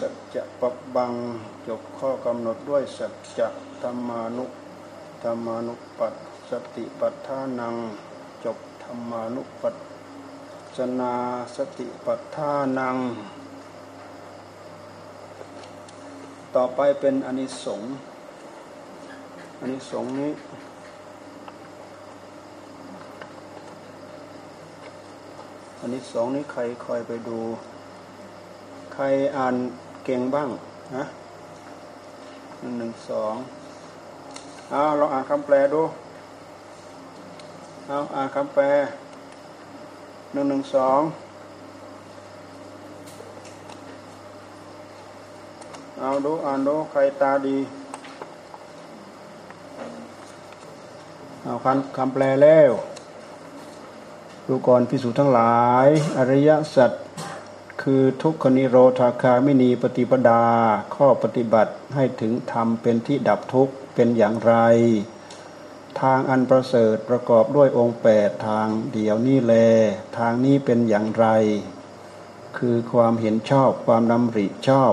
สัจจะปบังจบข้อกำหนดด้วยสัจจะธรรมานุปัสสติปัฏฐานังจบธรรมานุปัสสนาสติปัฏฐานังต่อไปเป็นอานิสงส์นี้อานิสงส์นี้ใครคอยไปดูใครอ่านเก่งบ้างนะ1 2เอาเราอ่านคำแปลดูเอาอ่านคำแปล1 1 2เอาดูอ่านดูใครตาดีเอาคำแปลแล้วดูก่อนภิกษุทั้งหลายอริยสัจคือทุกขนิโรธาคามินีปฏิปดาข้อปฏิบัติให้ถึงธรรมเป็นที่ดับทุกข์เป็นอย่างไรทางอันประเสริฐประกอบด้วยองค์8ทางเดียวนี้แลทางนี้เป็นอย่างไรคือความเห็นชอบความดำริชอบ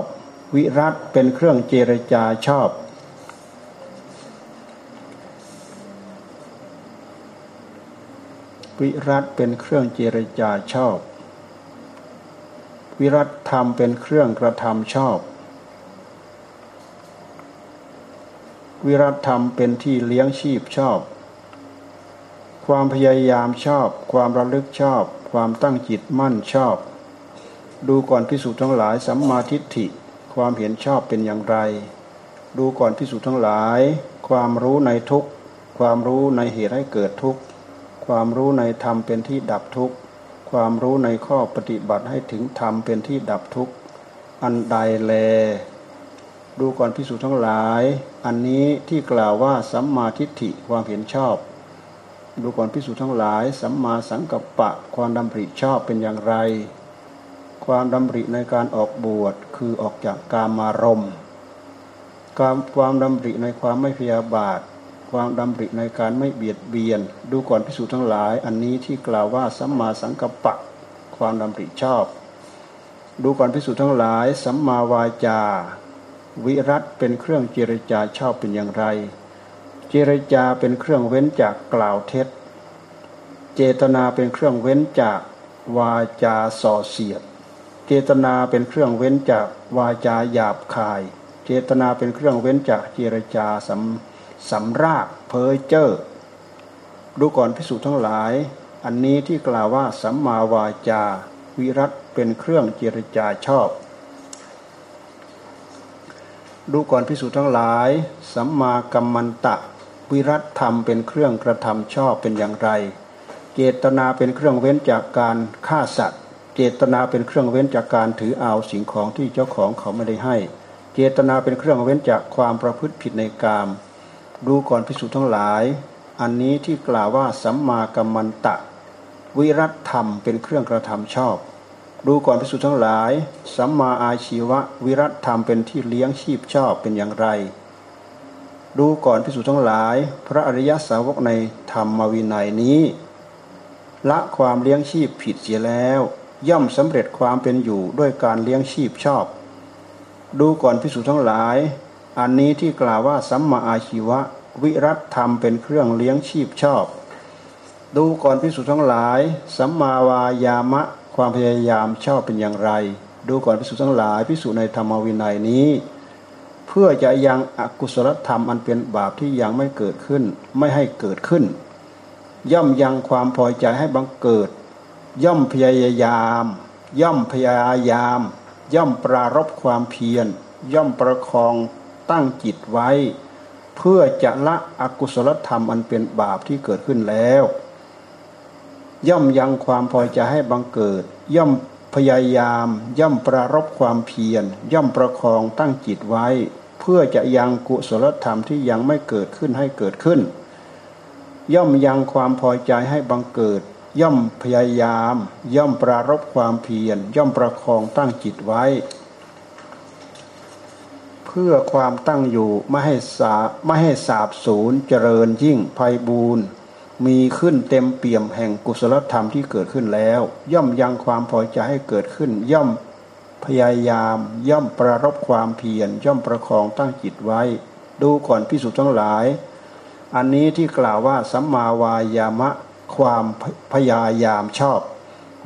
วิรัตเป็นเครื่องเจรจาชอบวิรัตเป็นเครื่องเจรจาชอบวิรัตธรรมเป็นเครื่องกระทำชอบวิรัตธรรมเป็นที่เลี้ยงชีพชอบความพยายามชอบความระลึกชอบความตั้งจิตมั่นชอบดูก่อนภิกษุทั้งหลายสัมมาทิฏฐิความเห็นชอบเป็นอย่างไรดูก่อนภิกษุทั้งหลายความรู้ในทุกข์ความรู้ในเหตุให้เกิดทุกข์ความรู้ในธรรมเป็นที่ดับทุกข์ความรู้ในข้อปฏิบัติให้ถึงธรรมเป็นที่ดับทุกข์อันใดแลดูก่อนภิกษุทั้งหลายอันนี้ที่กล่าวว่าสัมมาทิฏฐิความเห็นชอบดูก่อนภิกษุทั้งหลายสัมมาสังกัปปะความดำริชอบเป็นอย่างไรความดำริในการออกบวชคือออกจากกามารมณ์ความดำริในความไม่พยาบาทความดำริในการไม่เบียดเบียนดูก่อนภิกษุทั้งหลายอันนี้ที่กล่าวว่าสัมมาสังกัปปะความดำริชอบดูก่อนภิกษุทั้งหลายสัมมาวาจาวิรัตเป็นเครื่องเจรจาชอบเป็นอย่างไรเจรจาเป็นเครื่องเว้นจากกล่าวเท็จเจตนาเป็นเครื่องเว้นจากวาจาส่อเสียดเจตนาเป็นเครื่องเว้นจากวาจาหยาบคายเจตนาเป็นเครื่องเว้นจากเจรจาสำรากเพ้อเจ้อดูก่อนภิกษุทั้งหลายอันนี้ที่กล่าวว่าสัมมาวาจาวิรัตเป็นเครื่องเจรจาชอบดูก่อนภิกษุทั้งหลายสัมมากัมมันตะวิรัตธรรมเป็นเครื่องกระทำชอบเป็นอย่างไรเจตนาเป็นเครื่องเว้นจากการฆ่าสัตว์เจตนาเป็นเครื่องเว้นจากการถือเอาสิ่งของที่เจ้าของเขาไม่ได้ให้เจตนาเป็นเครื่องเว้นจากความประพฤติผิดในกามดูก่อนภิกษุทั้งหลายอันนี้ที่กล่าวว่าสัมมากัมมันตะวิรัตธรรมเป็นเครื่องกระทำชอบดูก่อนภิกษุทั้งหลายสัมมาอาชีวะวิรัตธรรมเป็นที่เลี้ยงชีพชอบเป็นอย่างไรดูก่อนภิกษุทั้งหลายพระอริยสาวกในธรรมวินัยนี้ละความเลี้ยงชีพผิดเสียแล้วย่อมสำเร็จความเป็นอยู่ด้วยการเลี้ยงชีพชอบดูก่อนภิกษุทั้งหลายอันนี้ที่กล่าวว่าสัมมาอาชีวะวิรัตธรรมเป็นเครื่องเลี้ยงชีพชอบดูก่อนภิกษุทั้งหลายสัมมาวายามะความพยายามชอบเป็นอย่างไรดูก่อนภิกษุทั้งหลายภิกษุในธรรมวินัยนี้เพื่อจะยังอกุศลธรรมอันเป็นบาปที่ยังไม่เกิดขึ้นไม่ให้เกิดขึ้นย่อมยังความพอใจให้บังเกิดย่อมพยายามย่อมปรารภความเพียรย่อมประคองตั้งจิตไว้เพื่อจะละอกุศลธรรมอันเป็นบาปที่เกิดขึ้นแล้วย่อมยังความพอใจให้บังเกิดย่อมพยายามย่อมปรารภความเพียรย่อมประคองตั้งจิตไว้เพื่อจะยังกุศลธรรมที่ยังไม่เกิดขึ้นให้เกิดขึ้นย่อมยังความพอใจให้บังเกิดย่อมพยายามย่อมปรารภความเพียรย่อมประคองตั้งจิตไว้เพื่อความตั้งอยู่ไม่ให้สาบสูญเจริญยิ่งไพบูรณ์มีขึ้นเต็มเปี่ยมแห่งกุศลธรรมที่เกิดขึ้นแล้วย่อมยังความพอใจให้เกิดขึ้นย่อม พยายามย่อมประรบความเพียรย่อมประคองตั้งจิตไว้ดูก่อนภิกษุทั้งหลายอันนี้ที่กล่าวว่าสัมมาวายามะความพยายามชอบ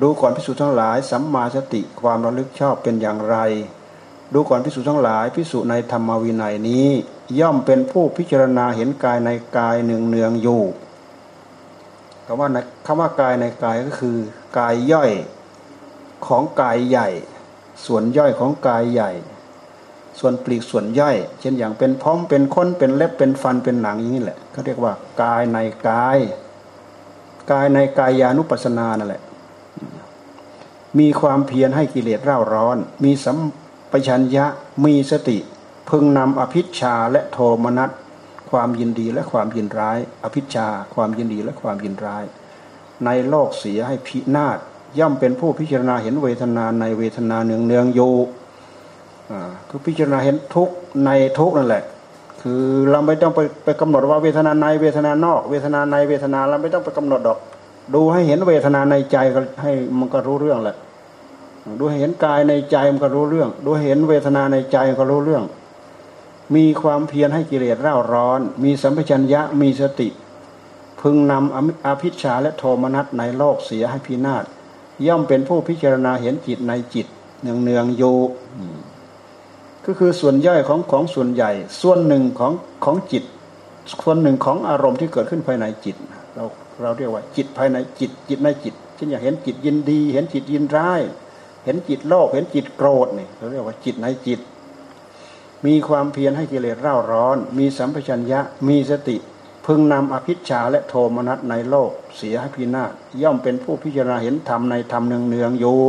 ดูก่อนภิกษุทั้งหลายสัมมาสติความระลึกชอบเป็นอย่างไรดูก่อนภิกษุทั้งหลายภิกษุในธรรมวินัยนี้ย่อมเป็นผู้พิจารณาเห็นกายในกายเนืองๆอยู่คำว่ากายในกายก็คือกายย่อยของกายใหญ่ส่วนย่อยของกายใหญ่ส่วนปลีกส่วนย่อยเช่นอย่างเป็นพร้อมเป็นค้นเป็นเล็บเป็นฟันเป็นหนังอย่างนี้แหละเขาเรียกว่ากายในกายกายในกายานุปัสสนานั่นแหละมีความเพียรให้กิเลสเร่าร้อนมีสัมปชัญญะมีสติพึงนำอภิชฌาและโทมนัสความยินดีและความยินร้ายอภิชฌาความยินดีและความยินร้ายในโลกเสียให้พินาศย่อมเป็นผู้พิจารณาเห็นเวทนาในเวทนาเนืองๆอยู่คือพิจารณาเห็นทุกข์ในทุกข์นั่นแหละคือเราไม่ต้องไปกำหนดว่าเวทนาในเวทนานอกเวทนาในเวทนาเราไม่ต้องไปกำหนดดอกดูให้เห็นเวทนาในใจให้มันก็รู้เรื่องแหละดูให้เห็นกายในใจมันก็รู้เรื่องดูให้เห็นเวทนาในใจก็รู้เรื่องมีความเพียรให้กิเลสเร่าร้อนมีสัมปชัญญะมีสติพึงนำอภิชฌาและโทมนัสในโลกเสียให้พินาศย่อมเป็นผู้พิจารณาเห็นจิตในจิตเนืองๆอยู่ก็คือส่วนย่อยของส่วนใหญ่ส่วนหนึ่งของจิตส่วนหนึ่งของอารมณ์ที่เกิดขึ้นภายในจิตเราเรียกว่าจิตภายในจิตจิตในจิตเช่นอย่างเห็นจิตยินดีเห็นจิตยินร้ายเห็นจิตโลภเห็นจิตโกรธนี่เราเรียกว่าจิตในจิตมีความเพียรให้กิเลสเร่าร้อนมีสัมปชัญญะมีสติพึงนำอภิชฌาและโทมนัสในโลกเสียให้พินาศย่อมเป็นผู้พิจารณาเห็นธรรมในธรรมเนืองๆอยู่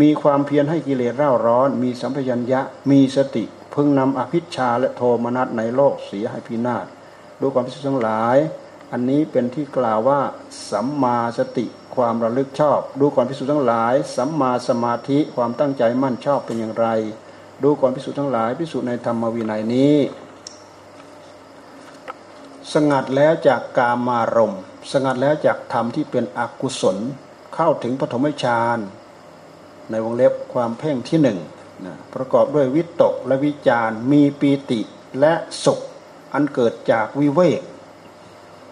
มีความเพียรให้กิเลสเร่าร้อนมีสัมปชัญญะมีสติพึงนำอภิชฌาและโทมนัสในโลกเสียให้พินาศดูความพิสูจน์ทั้งหลายอันนี้เป็นที่กล่าวว่าสัมมาสติความระลึกชอบดูความพิสูจน์ทั้งหลายสัมมาสมาธิความตั้งใจมั่นชอบเป็นอย่างไรดูก่อนภิกษุทั้งหลายภิกษุในธรรมวินัยนี้สงัดแล้วจากกามารมณ์สงัดแล้วจากธรรมที่เป็นอกุศลเข้าถึงปฐมฌานในวงเล็บความเพ่งที่หนึ่งประกอบด้วยวิตกและวิจารมีปีติและสุขอันเกิดจากวิเวก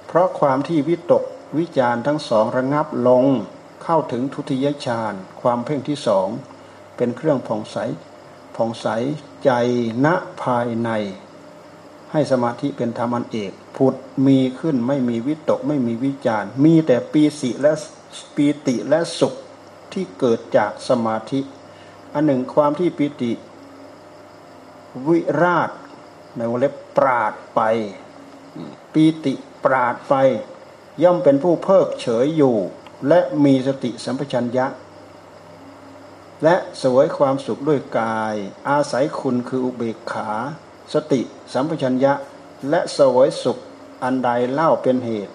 เพราะความที่วิตกวิจารทั้งสองระงับลงเข้าถึงทุติยฌานความเพ่งที่สองเป็นเครื่องผ่องใสใจณภายในให้สมาธิเป็นธรรมอันเอกผุดมีขึ้นไม่มีวิตกไม่มีวิจารมีแต่ปีติและสุขที่เกิดจากสมาธิอันหนึ่งความที่ปีติวิราชในวงเล็บปราดไปปีติปราดไปย่อมเป็นผู้เพิกเฉยอยู่และมีสติสัมปชัญญะและเสวยความสุขด้วยกายอาศัยคุณคืออุเบกขาสติสัมปชัญญะและเสวยสุขอันใดเล่าเป็นเหตุ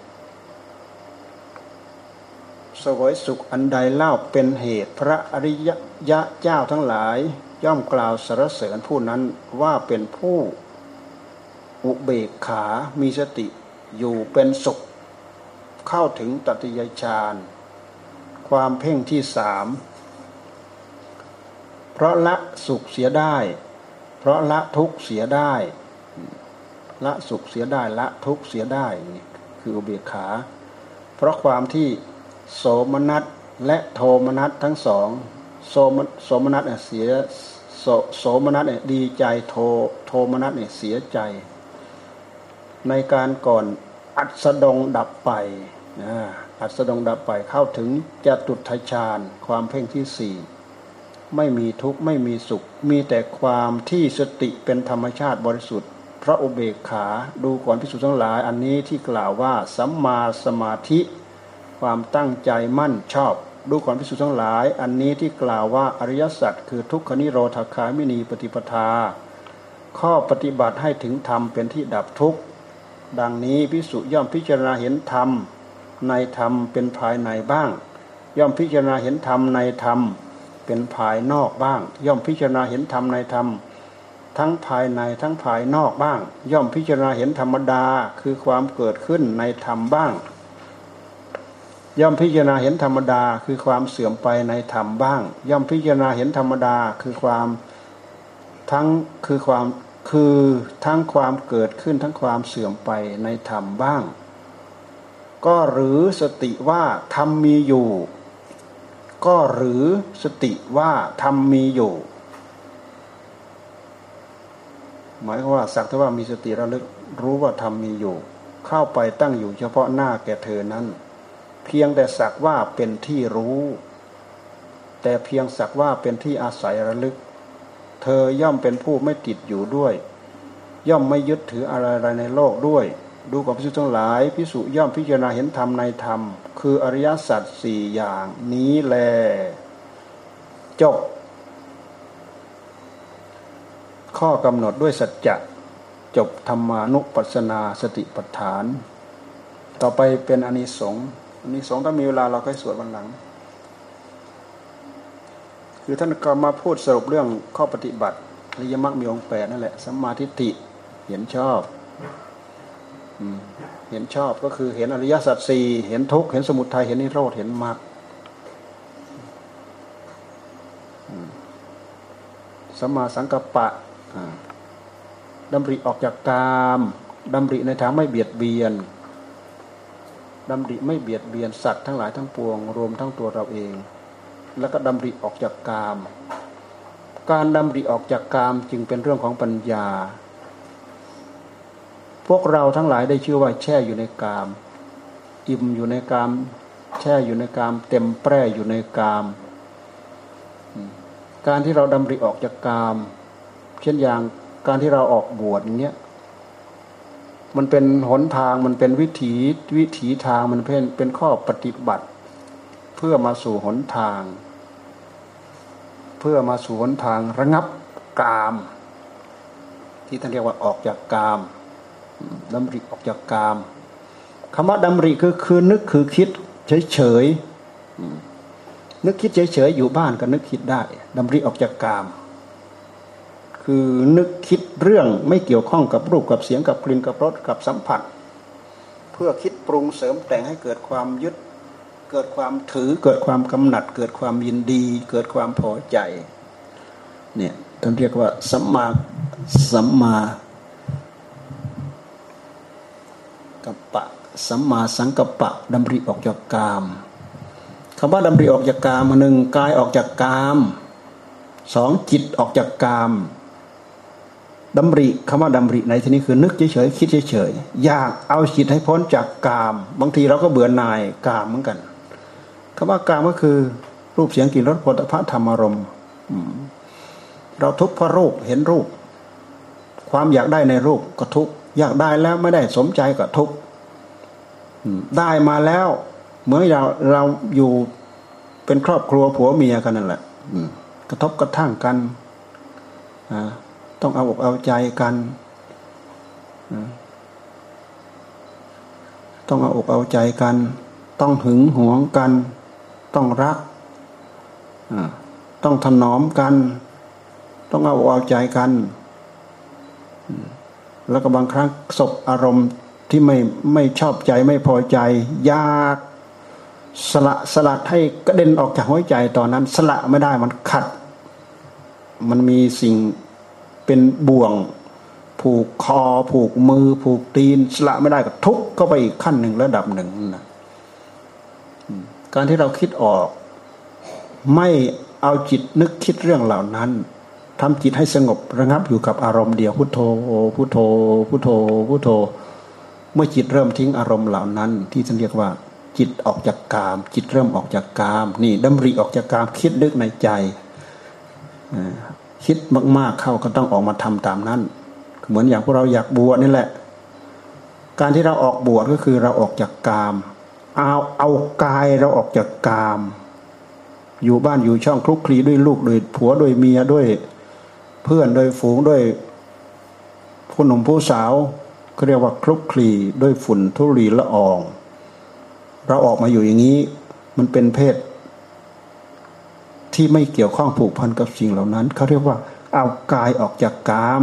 เสวยสุขอันใดเล่าเป็นเหตุพระอริยะเจ้าทั้งหลายย่อมกล่าวสรรเสริญผู้นั้นว่าเป็นผู้อุเบกขามีสติอยู่เป็นสุขเข้าถึงตติยฌานความเพ่งที่สามเพราะละสุขเสียได้เพราะละทุกข์เสียได้ละสุขเสียได้ละทุกข์เสียได้คืออุเบกขาเพราะความที่โสมนัสและโทมนัสทั้งสองโสมนัสเนี่ยเสียโสมนัสเนี่ยดีใจโทมนัสเนี่ยเสียใจในการก่อนอัสดงดับไปอัสดงดับไปเข้าถึงจตุตฌานความเพ่งที่สี่ไม่มีทุกข์ไม่มีสุขมีแต่ความที่สติเป็นธรรมชาติบริสุทธิ์พระอุเบกขาดูก่อนภิกษุทั้งหลายอันนี้ที่กล่าวว่าสัมมาสมาธิความตั้งใจมั่นชอบดูก่อนภิกษุทั้งหลายอันนี้ที่กล่าวว่าอริยสัจคือทุกขนิโรธคามินีปฏิปทาข้อปฏิบัติให้ถึงธรรมเป็นที่ดับทุกข์ดังนี้ภิกษุย่อมพิจารณาเห็นธรรมในธรรมเป็นภายในบ้างย่อมพิจารณาเห็นธรรมในธรรมเป็นภายนอกบ้างย่อมพิจารณาเห็นธรรมในธรรมทั้งภายในทั้งภายนอกบ้างย่อมพิจารณาเห็นธรรมดาคือความเกิดขึ้นในธรรมบ้าง ย่อมพิจารณาเห็นธรรมดาคือความเสื่อมไปในธรรมบ้างย่อมพิจารณาเห็นธรรมดาคือความทั้งความเกิดขึ้นทั้งความเสื่อมไปในธรรมบ้างก็หรือสติว่าธรรมมีอยู่ก็หรือสติว่าธรรมมีอยู่หมายว่าสักแต่ว่ามีสติระลึกรู้ว่าธรรมมีอยู่เข้าไปตั้งอยู่เฉพาะหน้าแก่เธอนั้นเพียงแต่สักว่าเป็นที่รู้แต่เพียงสักว่าเป็นที่อาศัยระลึกเธอย่อมเป็นผู้ไม่ติดอยู่ด้วยย่อมไม่ยึดถืออะไรในโลกด้วยดูก่อนภิกษุทั้งหลายภิกษุย่อมพิจารณาเห็นธรรมในธรรมคืออริยสัจสี่อย่างนี้แลจบข้อกำหนดด้วยสัจจะจบธรรมานุปัสสนาสติปัฏฐานต่อไปเป็นอานิสงส์อานิสงส์ถ้ามีเวลาเราก็สวดวันหลังคือท่านก็มาพูดสรุปเรื่องข้อปฏิบัติอริยมรรคมีองค์แปดนั่นแหละสัมมาทิฏฐิเห็นชอบเห็นชอบก็คือเห็นอริยสัจสี่เห็นทุกข์เห็นสมุทัยเห็นนิโรธเห็นมรรคสัมมาสังกัปปะดำริออกจากกามดำริในทางไม่เบียดเบียนดำริไม่เบียดเบียนสัตว์ทั้งหลายทั้งปวงรวมทั้งตัวเราเองแล้วก็ดำริออกจากกามการดำริออกจากกามจึงเป็นเรื่องของปัญญาพวกเราทั้งหลายได้ชื่อว่าแช่อยู่ในกามอิ่มอยู่ในกามแช่อยู่ในกามเต็มแปร่อยู่ในกามการที่เราดำริออกจากกามเช่นอย่างการที่เราออกบวชเนี้ยมันเป็นหนทางมันเป็นวิถีทางมันเป็นข้อปฏิบัติเพื่อมาสู่หนทางระงับกามที่ท่านเรียกว่าออกจากกามดำริออกจากกามคำว่าดำริคือนึกคือคิดเฉยๆนึกคิดเฉยๆอยู่บ้านก็นึกคิดได้ดำริออกจากกามคือนึกคิดเรื่องไม่เกี่ยวข้องกับรูปกับเสียงกับกลิ่นกับรสกับสัมผัสเพื่อคิดปรุงเสริมแต่งให้เกิดความยึดเกิดความถือเกิดความกำหนัดเกิดความยินดีเกิดความพอใจเนี่ยท่านเรียกว่าสัมมากัปปะสัมมาสังกัปปะดำริออกจากกามคำว่าดำริออกจากกามหนึ่งกายออกจากกามสองจิตออกจากกามดำริคำว่าดำริในที่นี้คือนึกเฉยๆคิดเฉยๆอยากเอาจิตให้พ้นจากกามบางทีเราก็เบื่อหน่ายกามเหมือนกันคำว่ากามก็คือรูปเสียงกลิ่นรสโผฏฐัพพะธรรมารมณ์เราทุกข์เพราะรูปเห็นรูปความอยากได้ในรูปก็ทุกข์อยากได้แล้วไม่ได้สมใจก็ทุกข์ได้มาแล้วเหมือนเราอยู่เป็นครอบครัวผัวเมียกันนั่นแหละกระทบกระทั่งกันต้องเอาอกเอาใจกันต้องหึงหวงกันต้องรักต้องถนอมกันต้องเอาอกเอาใจกันแล้วก็บางครั้งสบอารมณ์ที่ไม่ชอบใจไม่พอใจอยากสลัดให้กระเด็นออกจากหัวใจตอนนั้นสละไม่ได้มันขัดมันมีสิ่งเป็นบ่วงผูกคอผูกมือผูกตีนสละไม่ได้ก็ทุกข์เข้าไปอีกขั้นหนึ่งระดับหนึ่งนะการที่เราคิดออกไม่เอาจิตนึกคิดเรื่องเหล่านั้นทำจิตให้สงบระงับอยู่กับอารมณ์เดียวพุทโธพุทโธพุทโธพุทโธเมื่อจิตเริ่มทิ้งอารมณ์เหล่านั้นที่ท่านเรียกว่าจิตออกจากกามจิตเริ่มออกจากกามนี่ดำริออกจากกามคิดนึกในใจคิดมากๆเข้าก็ต้องออกมาทำตามนั้นเหมือนอย่างพวกเราอยากบวชนี่แหละการที่เราออกบวชก็คือเราออกจากกามเอากายเราออกจากกามอยู่บ้านอยู่ช่องคลุกคลีด้วยลูกด้วยผัวด้วยเมียด้วยเพื่อนด้วยฝูงด้วยผู้หนุ่มผู้สาวเขาเรียกว่าคลุกคลีด้วยฝุ่นธุลีละอองเราออกมาอยู่อย่างนี้มันเป็นเพศที่ไม่เกี่ยวข้องผูกพันกับสิ่งเหล่านั้นเขาเรียกว่าเอากายออกจากกาม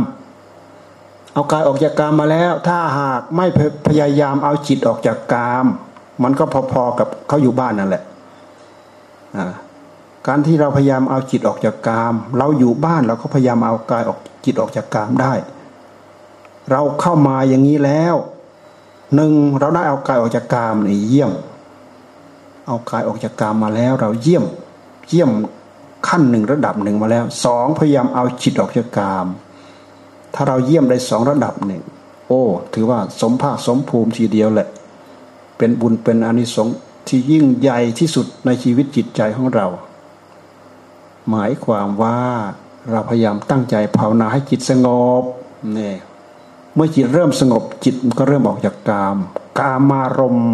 เอากายออกจากกามมาแล้วถ้าหากไม่พยายามเอาจิตออกจากกาม มันก็พอๆกับเขาอยู่บ้านนั่นแหละการที่เราพยายามเอาจิตออกจากกามเราอยู่บ้านเราก็พยายามเอากายออกจิตออกจากกามได้เราเข้ามาอย่างนี้แล้วหนึ่งเราได้เอากายออกจากกามนี่เยี่ยมเอากายออกจากกามมาแล้วเราเยี่ยมขั้นหนึ่งระดับหนึ่งมาแล้วสองพยายามเอาจิตออกจากกามถ้าเราเยี่ยมได้สองระดับเนี่ยโอ้ถือว่าสมภาคสมภูมิทีเดียวแหละเป็นบุญเป็นอานิสงส์ที่ยิ่งใหญ่ที่สุดในชีวิตจิตใจของเราหมายความว่าเราพยายามตั้งใจภาวนาให้จิตสงบเนี่ยเมื่อจิตเริ่มสงบจิตมันก็เริ่มออกจากกามกามารมณ์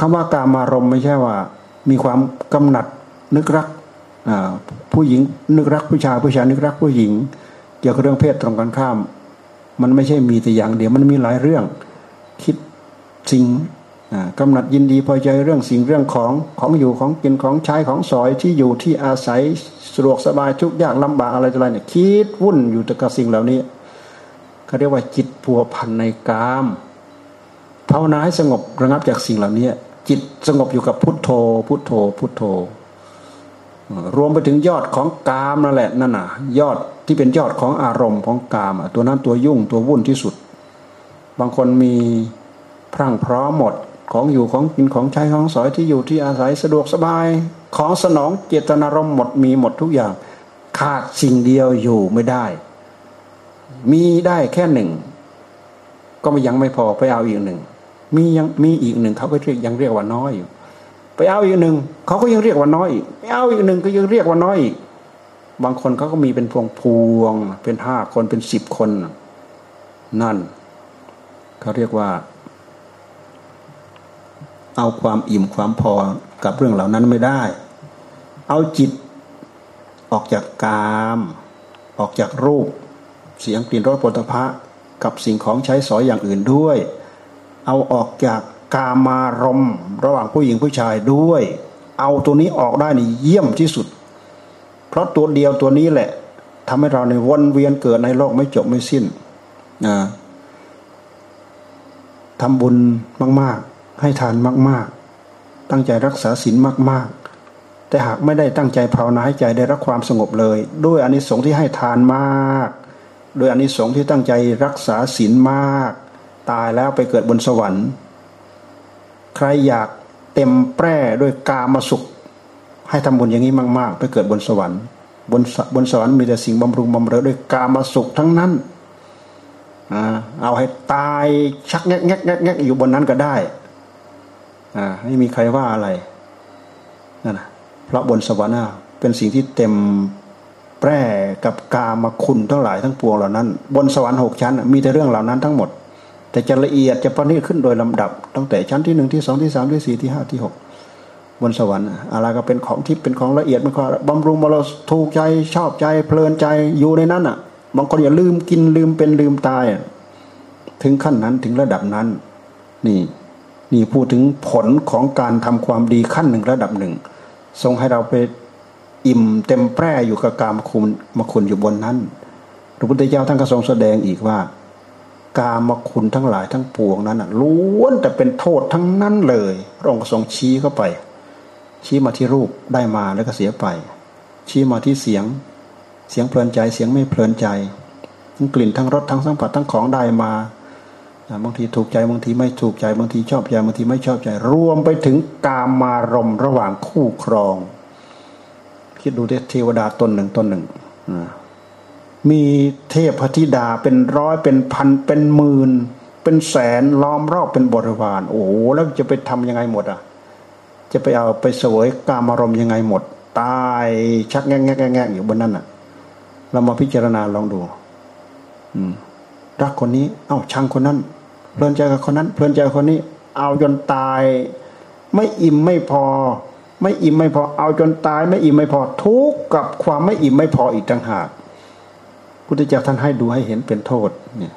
คำว่ากามารมณ์ไม่ใช่ว่ามีความกำหนัดนึกรักผู้หญิงนึกรักผู้ชายผู้ชายนึกรักผู้หญิงเกี่ยวกับเรื่องเพศตรงกันข้ามมันไม่ใช่มีแต่อย่างเดียวมันมีหลายเรื่องคิดสิ่งกำหนัดยินดีพอใจเรื่องสิ่งเรื่องของอยู่ของกินของใช้ของสอยที่อยู่ที่อาศัยสะดวกสบายทุกอย่างลำบากอะไรต่ออะไรเนี่ยคิดวุ่นอยู่กับสิ่งเหล่านี้เขาเรียกว่าจิตพัวพันในกามภาวนาให้สงบระงับจากสิ่งเหล่านี้จิตสงบอยู่กับพุทโธพุทโธพุทโธรวมไปถึงยอดของกามนั่นแหละนั่นน่ะยอดที่เป็นยอดของอารมณ์ของกามตัวนั้นตัวยุ่งตัววุ่นที่สุดบางคนมีพรั่งพร้อมหมดของอยู่ของกินของใช้ของสอยที่อยู่ที่อาศัยสะดวกสบายของสนองเจตนารมณ์หมดมีหมดทุกอย่างขาดสิ่งเดียวอยู่ไม่ได้มีได้แค่หนึ่งก็ยังไม่พอไปเอาอีกหนึ่งมีอีกหนึ่งเขาก็ยังเรียกว่าน้อยอยู่ไปเอาอีกหนึ่งเขาก็ยังเรียกว่าน้อยอีกไปเอาอีกหนึ่งก็ยังเรียกว่าน้อยอีกบางคนเขาก็มีเป็นพวงเป็น5คนเป็น10คนนั่นเขาเรียกว่าเอาความอิ่มความพอกับเรื่องเหล่านั้นไม่ได้เอาจิตออกจากกามออกจากรูปเสียงกลิ่นรสโผฏฐัพพะกับสิ่งของใช้สอยอย่างอื่นด้วยเอาออกจากกามารมณ์ระหว่างผู้หญิงผู้ชายด้วยเอาตัวนี้ออกได้นี่เยี่ยมที่สุดเพราะตัวเดียวตัวนี้แหละทำให้เราในวนเวียนเกิดในโลกไม่จบไม่สิ้นทำบุญมากๆให้ทานมากๆตั้งใจรักษาศีลมากๆแต่หากไม่ได้ตั้งใจภาวนาให้ใจได้รับความสงบเลยด้วยอานิสงส์ที่ให้ทานมากด้วยอานิสงส์ที่ตั้งใจรักษาศีลมากตายแล้วไปเกิดบนสวรรค์ใครอยากเต็มแปร่ด้วยกามสุขให้ทำบุญอย่างนี้มากๆไปเกิดบนสวรรค์บนสวรรค์มีแต่สิ่งบำรุงบำเรอด้วยกามสุขทั้งนั้นเอาให้ตายชักแงะแงะแงะอยู่บนนั้นก็ได้ไม่มีใครว่าอะไรนั่นนะเพราะบนสวรรค์เป็นสิ่งที่เต็มแปร่กับกามคุณทั้งหลายทั้งปวงเหล่านั้นบนสวรรค์6ชั้นมีแต่เรื่องเหล่านั้นทั้งหมดแต่จะละเอียดจะประณีตขึ้นโดยลำดับตั้งแต่ชั้นที่1ที่2ที่3ที่4ที่5ที่6บนสวรรค์อะไรก็เป็นของทิพย์เป็นของละเอียดเป็นของบำรุงบำเรอถูกใจชอบใจเพลินใจอยู่ในนั้นบางคนอย่าลืมกินลืมเป็นลืมตายถึงขั้นนั้นถึงระดับนั้นนี่พูดถึงผลของการทำความดีขั้นหนึ่งระดับหนึ่งทรงให้เราไปอิ่มเต็มแปร่อยู่กับกามคุณมาคุณอยู่บนนั้นพระพุทธเจ้าท่านก็ทรงแสดงอีกว่ากามคุณทั้งหลายทั้งปวงนั้นล้วนแต่เป็นโทษทั้งนั้นเลยพระองค์ทรงชี้เข้าไปชี้มาที่รูปได้มาแล้วก็เสียไปชี้มาที่เสียงเพลินใจเสียงไม่เพลินใจทั้งกลิ่นทั้งรสทั้งสัมผัสทั้งของได้มาบางทีถูกใจบางทีไม่ถูกใจบางทีชอบใจบางทีไม่ชอบใจรวมไปถึงกามารมณ์ระหว่างคู่ครองคิดดูเทวดาตนหนึ่งมีเทพธิดาเป็นร้อยเป็นพันเป็นหมื่นเป็นแสนล้อมรอบเป็นบริวารโอ้โหแล้วจะไปทำยังไงหมดจะไปเอาไปเสวยกามารมณ์ยังไงหมดตายชักแงะแงะแงะอยู่บนนั้นเรามาพิจารณาลองดูรักคนนี้เอ้าชังคนนั้นเพลินใจกับคนนั้นเพลินใจกับคนนี้เอาจนตายไม่อิ่มไม่พอไม่อิ่มไม่พอเอาจนตายไม่อิ่มไม่พอทุกข์กับความไม่อิ่มไม่พออีกต่างหากพุทธเจ้าท่านให้ดูให้เห็นเป็นโทษเนี่ย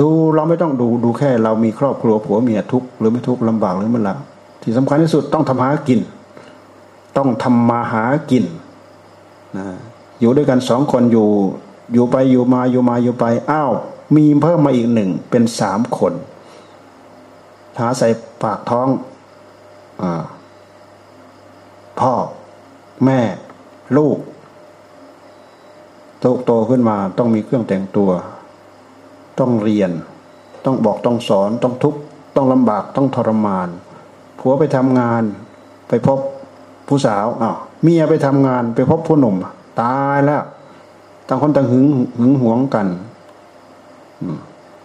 ดูเราไม่ต้องดูแค่เรามีครอบครัวผัวเมียทุกข์หรือไม่ทุกข์ลำบากหรือมันละที่สำคัญที่สุดต้องทำหากินต้องทำมาหากินอยู่ด้วยกัน2คนอยู่ไปอยู่มาอยู่ไปอ้าวมีเพิ่มมาอีก1เป็น3คน หาใส่ปากท้องพ่อแม่ลูกโตขึ้นมาต้องมีเครื่องแต่งตัวต้องเรียนต้องบอกต้องสอนต้องทุกข์ต้องลำบากต้องทรมานผัวไปทำงานไปพบผู้สาวเมียไปทำงานไปพบผู้หนุ่มตายแล้วต่างคนต่างหึงหวงกัน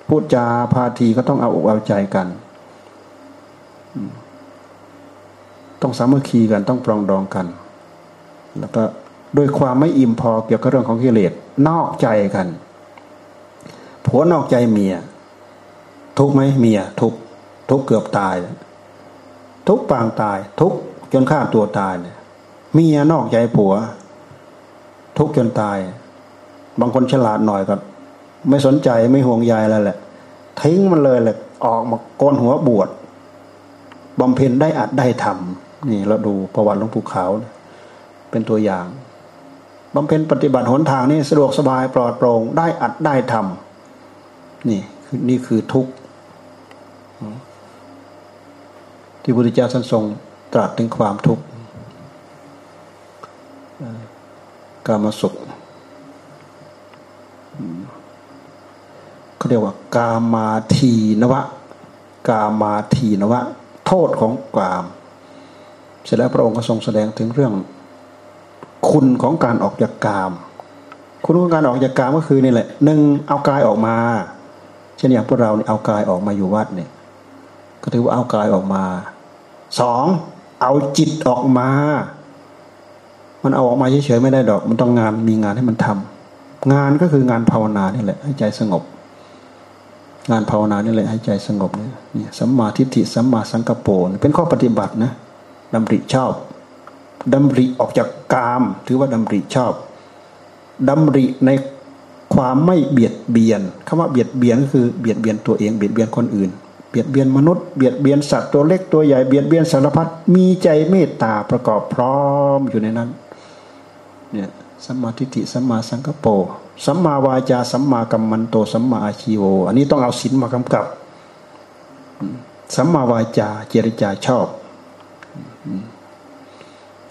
พูดจาพาทีก็ต้องเอาอกเอาใจกันต้องสามัคคีกันต้องปรองดองกันแล้วก็ด้วยความไม่อิ่มพอเกี่ยวกับเรื่องของกิเลสนอกใจกันผัวนอกใจเมียทุกข์ไหมเมียทุกข์เกือบตายทุกข์ปางตายทุกข์จนฆ่าตัวตายเนี่ยเมียนอกใจผัวทุกข์จนตายบางคนฉลาดหน่อยก็ไม่สนใจไม่ห่วงใยอะไรแหละทิ้งมันเลยแหละออกมาโกนหัวบวชบำเพ็ญได้อัดได้ทำนี่เราดูประวัติหลวงปู่ขาวเป็นตัวอย่างบำเพ็ญปฏิบัติหนทางนี่สะดวกสบายปลอดโปร่งได้อัดได้ทำนี่คือทุกข์ที่พระพุทธเจ้าท่านทรงตรัสถึงความทุกข์กามสุขเขาเรียกว่ากามาทีนวะกามาทีนวะโทษของกามเสร็จแล้วพระองค์ก็ทรงแสดงถึงเรื่องคุณของการออกจากกามคุณของการออกจากกามก็คือนี่แหละหนึ่งเอากายออกมาเช่นอย่างพวกเราเนี่ยเอากายออกมาอยู่วัดเนี่ยก็ถือว่าเอากายออกมาสองเอาจิตออกมามันเอาออกมาเฉยๆไม่ได้ดอกมันต้องงานมีงานให้มันทำงานก็คืองานภาวนานี่แหละให้ใจสงบงานภาวนานี่แหละให้ใจสงบเนี่ยสัมมาทิฏฐิสัมมาสังกัปโปเป็นข้อปฏิบัตินะดำริชอบดำริออกจากกามถือว่าดำริชอบดำริในความไม่เบียดเบียนคำว่าเบียดเบียนก็คือเบียดเบียนตัวเองเบียดเบียนคนอื่นเบียดเบียนมนุษย์เบียดเบียนสัตว์ตัวเล็กตัวใหญ่เบียดเบียนสารพัดมีใจเมตตาประกอบพร้อมอยู่ในนั้นเนี่ยสัมมาทิฏฐิสัมมาสังกัปโปสัมมาวาจาสัมมากัมมันโตสัมมาอาชีโวอันนี้ต้องเอาศีลมากำกับสัมมาวาจาเจรจาชอบ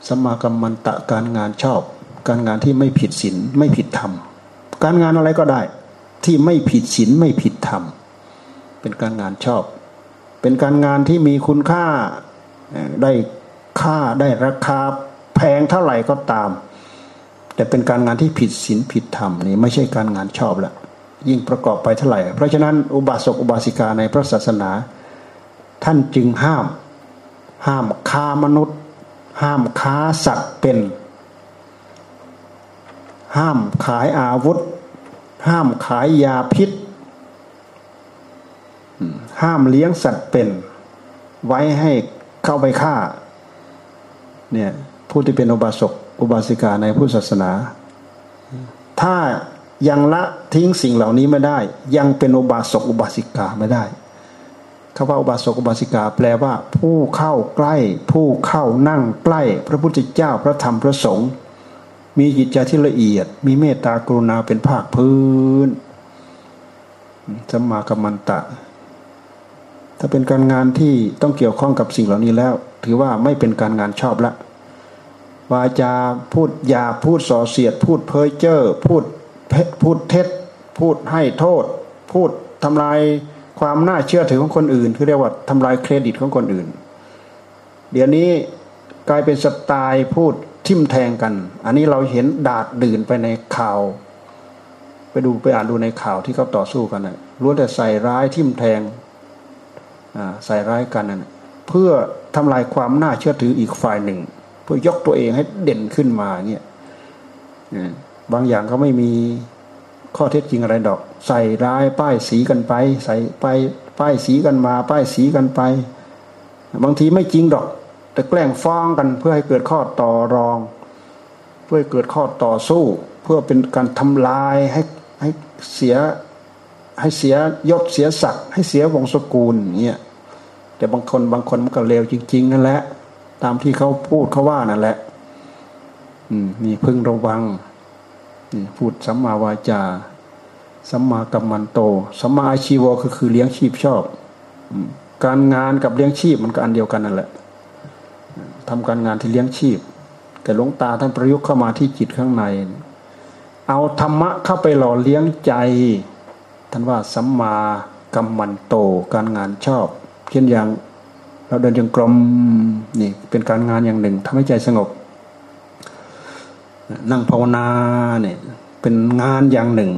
สัมมากัมมันตะการงานชอบการงานที่ไม่ผิดศีลไม่ผิดธรรมการงานอะไรก็ได้ที่ไม่ผิดศีลไม่ผิดธรรมเป็นการงานชอบเป็นการงานที่มีคุณค่าได้ค่าได้ราคาแพงเท่าไหร่ก็ตามแต่เป็นการงานที่ผิดศีลผิดธรรมนี่ไม่ใช่การงานชอบละยิ่งประกอบไปเท่าไหร่เพราะฉะนั้นอุบาสกอุบาสิกาในพระศาสนาท่านจึงห้ามค้ามนุษย์ห้ามค้าสัตว์เป็นห้ามขายอาวุธห้ามขายยาพิษห้ามเลี้ยงสัตว์เป็นไว้ให้เข้าไปฆ่าเนี่ยผู้ที่เป็นอุบาสกอุบาสิกาในพุทธศาสนาถ้ายังละทิ้งสิ่งเหล่านี้ไม่ได้ยังเป็นอุบาสกอุบาสิกาไม่ได้คำว่าอุบาสกอุบาสิกาแปลว่าผู้เข้าใกล้ผู้เข้านั่งใกล้พระพุทธเจ้าพระธรรมพระสงฆ์มีจิตใจที่ละเอียดมีเมตตากรุณาเป็นภาคพื้นสัมมากัมมันตะถ้าเป็นการงานที่ต้องเกี่ยวข้องกับสิ่งเหล่านี้แล้วถือว่าไม่เป็นการงานชอบละวาจาพูดหยาบพูดส่อเสียดพูดเพ้อเจ้อพูดเท็จพูดให้โทษพูดทำลายความน่าเชื่อถือของคนอื่นที่เรียกว่าทำลายเครดิตของคนอื่นเดี๋ยวนี้กลายเป็นสไตล์พูดทิ่มแทงกันอันนี้เราเห็นดาดดื่นไปในข่าวไปอ่านดูในข่าวที่เขาต่อสู้กันนะล้วนแต่ใส่ร้ายทิ่มแทงใส่ร้ายกันนะเพื่อทำลายความน่าเชื่อถืออีกฝ่ายหนึ่งเพื่อยกตัวเองให้เด่นขึ้นมาเนี่ยบางอย่างก็ไม่มีข้อเท็จจริงอะไรดอกใส่ร้ายป้ายสีกันไปใส่ไปป้ายสีกันมาป้ายสีกันไปบางทีไม่จริงดอกแต่แกล้งฟ้องกันเพื่อให้เกิดข้อต่อรองเพื่อเกิดข้อต่อสู้เพื่อเป็นการทำลายให้เสียยศเสียศักดิ์ให้เสียวงศ์สกุลอย่างเงี้ยแต่บางคนมันก็เลวจริงๆนั่นแหละตามที่เขาพูดเขาว่านั่นแหละนี่พึงระวังนี่พูดสัมมาวาจาสัมมากัมมันโตสัมมาอาชีวะคือเลี้ยงชีพชอบ การงานกับเลี้ยงชีพมันก็อันเดียวกันนั่นแหละทำการงานที่เลี้ยงชีพแต่หลวงตาท่านประยุกต์เข้ามาที่จิตข้างในเอาธรรมะเข้าไปหล่อเลี้ยงใจท่านว่าสัมมากัมมันโตการงานชอบเช่นอย่างเราเดินจงกรมนี่เป็นการงานอย่างหนึ่งทำให้ใจสงบนั่งภาวนาเนี่ยเป็นงานอย่างหนึ่ง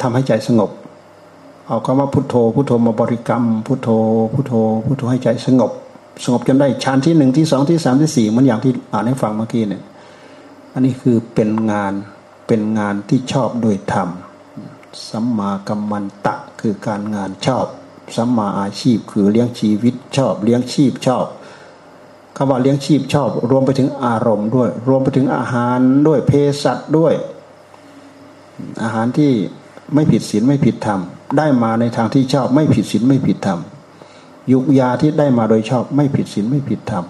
ทำให้ใจสงบเอาคำว่าพุทโธพุทโธมาบริกรรมพุทโธพุทโธพุทโธให้ใจสงบสงบจนได้ฌานที่1ที่2ที่3ที่4เหมือนอย่างที่อ่านให้ฟังเมื่อกี้เนี่ยอันนี้คือเป็นงานที่ชอบโดยธรรมสัมมากัมมันตะคือการงานชอบสัมมาอาชีพคือเลี้ยงชีวิตชอบเลี้ยงชีพชอบคำว่าเลี้ยงชีพชอบรวมไปถึงอารมณ์ด้วยรวมไปถึงอาหารด้วยเภสัชด้วยอาหารที่ไม่ผิดศีลไม่ผิดธรรมได้มาในทางที่ชอบไม่ผิดศีลไม่ผิดธรรมยุกยาที่ได้มาโดยชอบไม่ผิดศีลไม่ผิดธรรม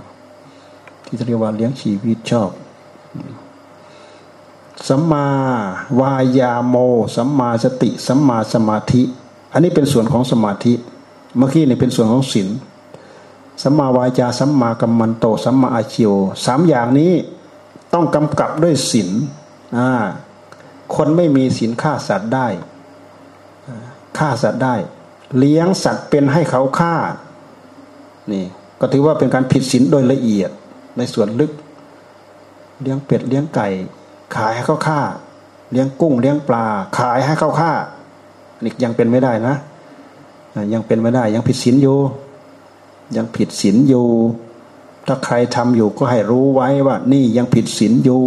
ที่เรียกว่าเลี้ยงชีวิตชอบสัมมาวายาโมสัมมาสติสัมมาสมาธิอันนี้เป็นส่วนของสมาธิเมื่อกี้นี่เป็นส่วนของศีลสัมมาวาจาสัมมากัมมันโตสัมมาอาชิวสามอย่างนี้ต้องกำกับด้วยศีลคนไม่มีศีลฆ่าสัตว์ได้ฆ่าสัตว์ได้เลี้ยงสัตว์เป็นให้เขาฆ่านี่ก็ถือว่าเป็นการผิดศีลโดยละเอียดในส่วนลึกเลี้ยงเป็ดเลี้ยงไก่ขายให้เขาฆ่าเลี้ยงกุ้งเลี้ยงปลาขายให้เขาฆ่านี่ยังเป็นไม่ได้นะยังเป็นไม่ได้ยังผิดศีลอยู่ยังผิดศีลอยู่ถ้าใครทำอยู่ก็ให้รู้ไว้ว่านี่ยังผิดศีลอยู่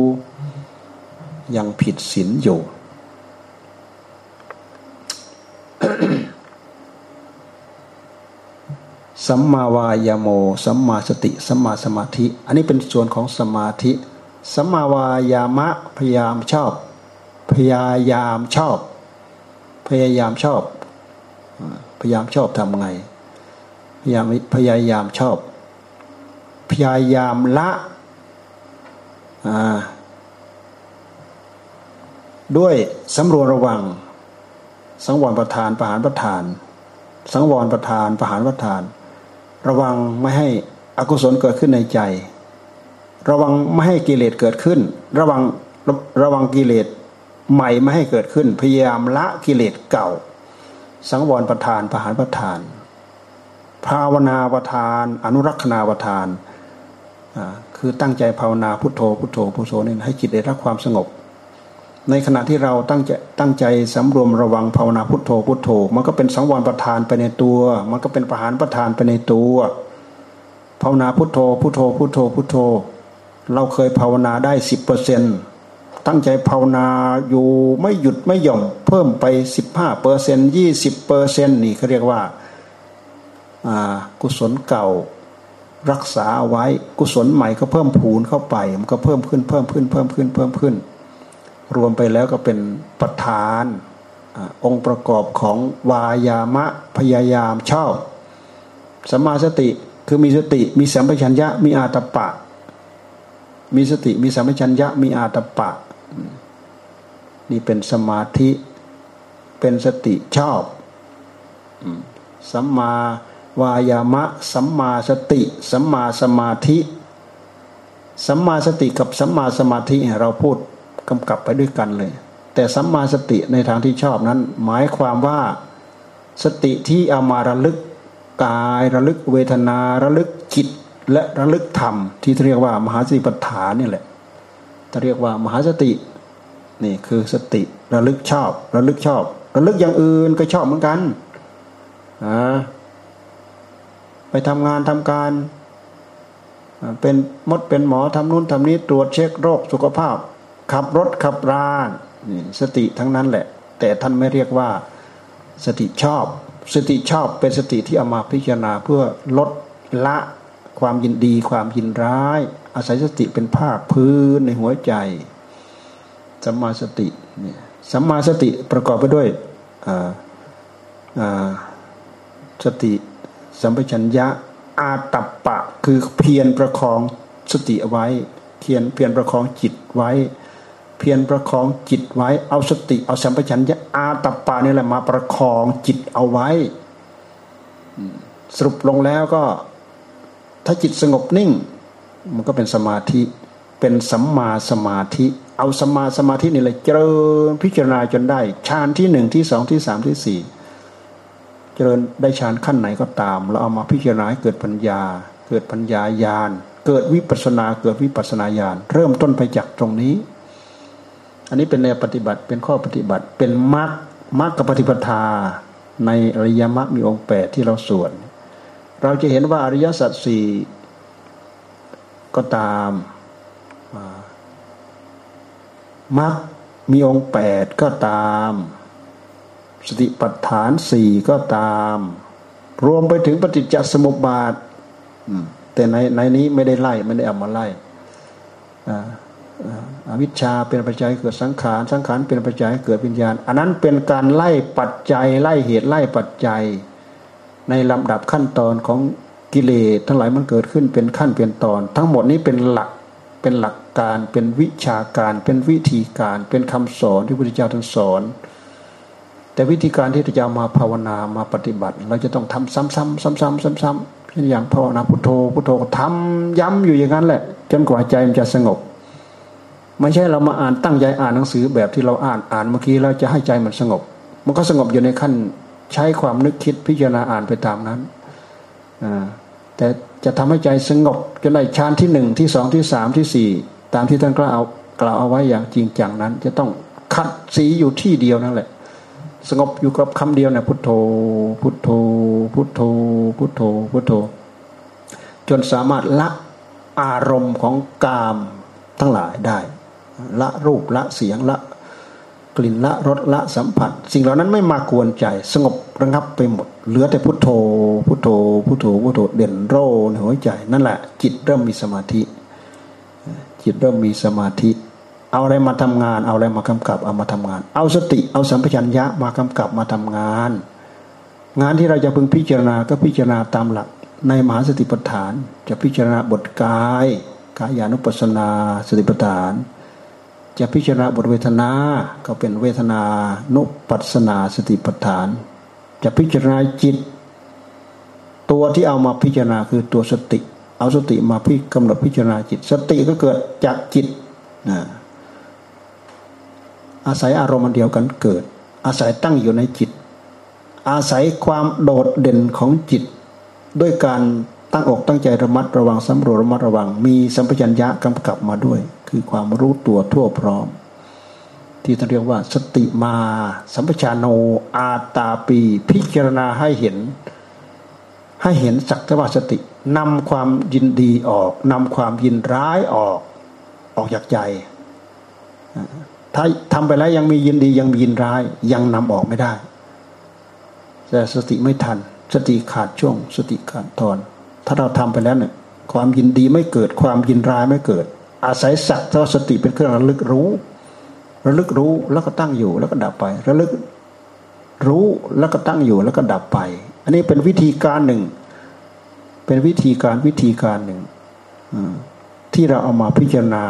ยังผิดศีลอยู่ สัมมาวายาโมสัมมาสติสัมมาสมาธิอันนี้เป็นส่วนของสมาธิสัมมาวายามะพยายามชอบพยายามชอบพยายามชอบพยายามชอบทำไงพยายามชอบพยายามละด้วยสำรวมระวังสังวรประธานประหารประธานสังวรประธานประหารประธานระวังไม่ให้อกุศลเกิดขึ้นในใจระวังไม่ให้กิเลสเกิดขึ้นระวังกิเลสใหม่ไม่ให้เกิดขึ้นพยายามละกิเลสเก่าสังวรประธานประหารประธานภาวนาประธานอนุรักษณาประธานคือตั้งใจภาวนาพุทโธพุทโธพุทโธนี่ให้จิตได้รับความสงบในขณะที่เราตั้งใจสำรวมระวังภาวนาพุทโธพุทโธมันก็เป็นสังวรประธานไปในตัวมันก็เป็นประหารประธานไปในตัวภาวนาพุทโธพุทโธพุทโธพุทโธเราเคยภาวนาได้ 10% ตั้งใจภาวนาอยู่ไม่หยุดไม่หย่อนเพิ่มไป 15% 20% นี่เขาเรียกว่ากุศลเก่ารักษาเอาไว้กุศลใหม่ก็เพิ่มพูนเข้าไปมันก็เพิ่มขึ้นเพิ่มขึ้นเพิ่มขึ้นเพิ่มขึ้นรวมไปแล้วก็เป็นประธานองค์ประกอบของวายามะพยายามชอบสัมมาสติคือมีสติมีสัมปชัญญะมีอาตัปปะมีสติมีสัมปชัญญะมีอาตัปปะนี่เป็นสมาธิเป็นสติชอบสัมมาวายามะสัมมาสติสัมมาสมาธิสัมมาสติกับสัมมาสมาธิเราพูดกำกับไปด้วยกันเลยแต่สัมมาสติในทางที่ชอบนั้นหมายความว่าสติที่เอามาระลึกกายระลึกเวทนาระลึกจิตและระลึกธรรมที่เรียกว่ามหาสติปัฏฐานนี่แหละจะเรียกว่ามหาสตินี่คือสติระลึกชอบระลึกชอบระลึกอย่างอื่นก็ชอบเหมือนกันไปทำงานทำการเป็นมดเป็นหมอทำนู่นทำนี้ตรวจเช็คโรคสุขภาพขับรถขับรานี่สติทั้งนั้นแหละแต่ท่านไม่เรียกว่าสติชอบสติชอบเป็นสติที่เอามาพิจารณาเพื่อลดละความยินดีความยินร้ายอาศัยสติเป็นภาคพื้นในหัวใจสัมมาสติเนี่ยสัมมาสติประกอบไปด้วยสติสัมปชัญญะอาตัปปะคือเพียรประคองสติเอาไว้เพียรประคองจิตไว้เพียรประคองจิตไว้เอาสติเอาสัมปชัญญะอาตัปปะนี่แหละมาประคองจิตเอาไว้ สรุปลงแล้วก็ถ้าจิตสงบนิ่งมันก็เป็นสมาธิเป็นสัมมาสมาธิเอาสัมมาสมาธินี่แหละเจริญพิจารณาจนได้ฌานที่หนึ่งที่สองที่สามที่สี่เจริญได้ฌานขั้นไหนก็ตามเราเอามาพิจารณาให้เกิดปัญญาเกิดปัญญาญาณเกิดวิปัสสนาเกิดวิปัสสนาญาณเริ่มต้นไปจากตรงนี้อันนี้เป็นแนวปฏิบัติเป็นข้อปฏิบัติเป็นมรรคมรรคกับปฏิปทาในอริยมรรคมีองค์แปดที่เราสวดเราจะเห็นว่าอริยสัจสี่ก็ตามมรรคมีองค์แปดก็ตามสติปัฏฐานสี่ก็ตามรวมไปถึงปฏิจจสมุปบาทแต่ในนี้ไม่ได้ไล่ไม่ได้เอามาไล่อวิชชาเป็นปัจจัยเกิดสังขารสังขารเป็นปัจจัยเกิดวิญญาณอันนั้นเป็นการไล่ปัจจัยไล่เหตุไล่ปัจจัยในลำดับขั้นตอนของกิเลสทั้งหลายมันเกิดขึ้นเป็นขั้นเป็นตอนทั้งหมดนี้เป็นหลักเป็นหลักการเป็นวิชาการเป็นวิธีการเป็นคำสอนที่พระพุทธเจ้าท่านสอนแต่วิธีการที่จะมาภาวนามาปฏิบัติเราจะต้องทำซ้ำๆเช่นอย่างภาวนาพุทโธพุทโธทำย้ำอยู่อย่างนั้นแหละจนกว่าใจมันจะสงบไม่ใช่เรามาอ่านตั้งใจอ่านหนังสือแบบที่เราอ่านเมื่อกี้แล้วจะให้ใจมันสงบมันก็สงบอยู่ในขั้นใช้ความนึกคิดพิจารณาอ่านไปตามนั้นแต่จะทำให้ใจสงบจนได้ฌานที่หนึ่งที่สองที่สามที่สี่ตามที่ท่านกล่าวเอาไว้อย่างจริงจังนั้นจะต้องขัดสีอยู่ที่เดียวนั่นแหละสงบอยู่กับคำเดียวเนี่ยพุทโธพุทโธพุทโธพุทโธพุทโธจนสามารถละอารมณ์ของกามทั้งหลายได้ละรูปละเสียงละกลิ่นละรสละสัมผัสสิ่งเหล่านั้นไม่มากวนใจสงบระงับไปหมดเหลือแต่พุทโธพุทโธพุทโธพุทโธเด่นโร่ในหัวใจนั่นแหละจิตเริ่มมีสมาธิจิตเริ่มมีสมาธิเอาอะไรมาทำงานเอาอะไรมากำกับเอามาทำงานเอาสติเอาสัมปชัญญะมากำกับมาทำงานงานที่เราจะพึงพิจารณาก็พิจารณาตามหลักในมหาสติปัฏฐานจะพิจารณาบทกายกายานุปัสสนาสติปัฏฐานจะพิจารณาบทเวทนาก็เป็นเวทนานุปัสสนาสติปัฏฐานจะพิจารณาจิตตัวที่เอามาพิจารณาคือตัวสติเอาสติมากำหนดพิจารณาจิตสติก็เกิดจากจิตอาศัยอารมณ์เดียวกันเกิดอาศัยตั้งอยู่ในจิตอาศัยความโดดเด่นของจิตด้วยการตั้งอกตั้งใจระมัดระวังสำรวจระมัดระวังมีสัมปชัญญะกำกับมาด้วยคือความรู้ตัวทั่วพร้อมที่ท่านเรียกว่าสติมาสัมปชานโนอาตาปีพิจารณาให้เห็นสักแต่ว่าสตินำความยินดีออกนำความยินร้ายออกจากใจถ้าทำไปแล้วยังมียินดียังมียินร้ายยังนำออกไม่ได้แต่สติไม่ทันสติขาดช่วงสติขาดตอนถ้าเราทำไปแล้วเนี่ยความยินดีไม่เกิดความยินร้ายไม่เกิดอาศัยสักเท่าสติเป็นเครื่องระลึกรู้แล้วก็ตั้งอยู่แล้วก็ดับไประลึกรู้แล้วก็ตั้งอยู่แล้วก็ดับไปอันนี้เป็นวิธีการหนึ่งเป็นวิธีการหนึ่งที่เราเอามาพิจารณา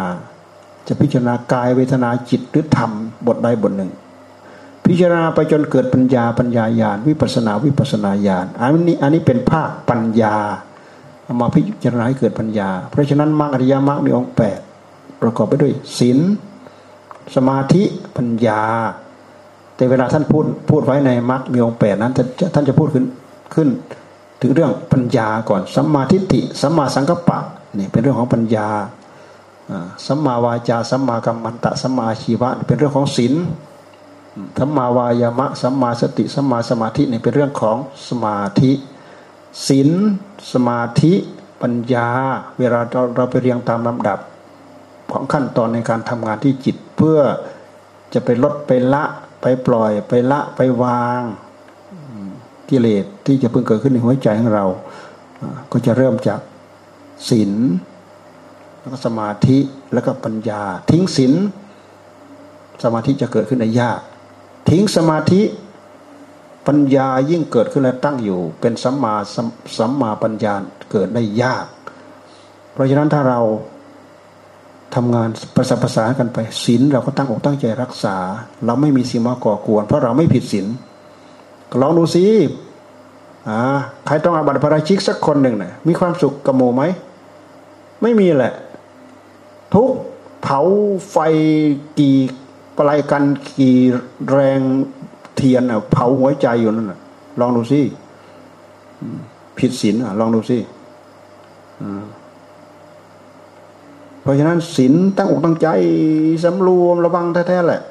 จะพิจารณากายเวทนาจิตหรือธรรมบทใดบทหนึ่งพิจารณาไปจนเกิดปัญญาญาณวิปัสสนาญาณอันนี้เป็นภาคปัญญาเอามาพิจารณาให้เกิดปัญญาเพราะฉะนั้นมรรคอริยมรรคมีองค์แปดประกอบไปด้วยศีลสมาธิปัญญาแต่เวลาท่านพูดไว้ในมรรคมีองค์แปดนั้นท่านจะพูดขึ้นถึงเรื่องปัญญาก่อนสัมมาทิฏฐิสัมมาสังกัปปะนี่เป็นเรื่องของปัญญาสัมมาวาจาสัมมากัมมันตะสัมมาอาชีวะเป็นเรื่องของศีลสัมมาวายามะสัมมาสติสัมมาสมาธินี่เป็นเรื่องของสมาธิศีลสมาธิปัญญาเวลาเราไปเรียงตามลำดับของขั้นตอนในการทำงานที่จิตเพื่อจะไปลดไปละไปปล่อยไปละไปวางกิเลสที่จะเพิ่งเกิดขึ้นในหัวใจของเราก็จะเริ่มจากศีลแล้วก็สมาธิแล้วก็ปัญญาทิ้งศีลสมาธิจะเกิดขึ้นได้ยากทิ้งสมาธิปัญญายิ่งเกิดขึ้นและตั้งอยู่เป็นสัมมาปัญญาเกิดได้ยากเพราะฉะนั้นถ้าเราทำงานประสานกันไปศีลเราก็ตั้งอกตั้งใจรักษาเราไม่มีสิ่งมาก่อกวนเพราะเราไม่ผิดศีลลองดูสิ ใครต้องอาบัติปาราชิกสักคนหนึ่งนะมีความสุขกับหมู่ไหมไม่มีแหละทุกเผาไฟกี่ปลายกันกี่แรงเทียนเผาหัวใจอยู่นั่นนะลองดูสิผิดศีลลองดูสิเพราะฉะนั้นศีลตั้งอกตั้งใจสำรวมระวังแท้ๆแหละ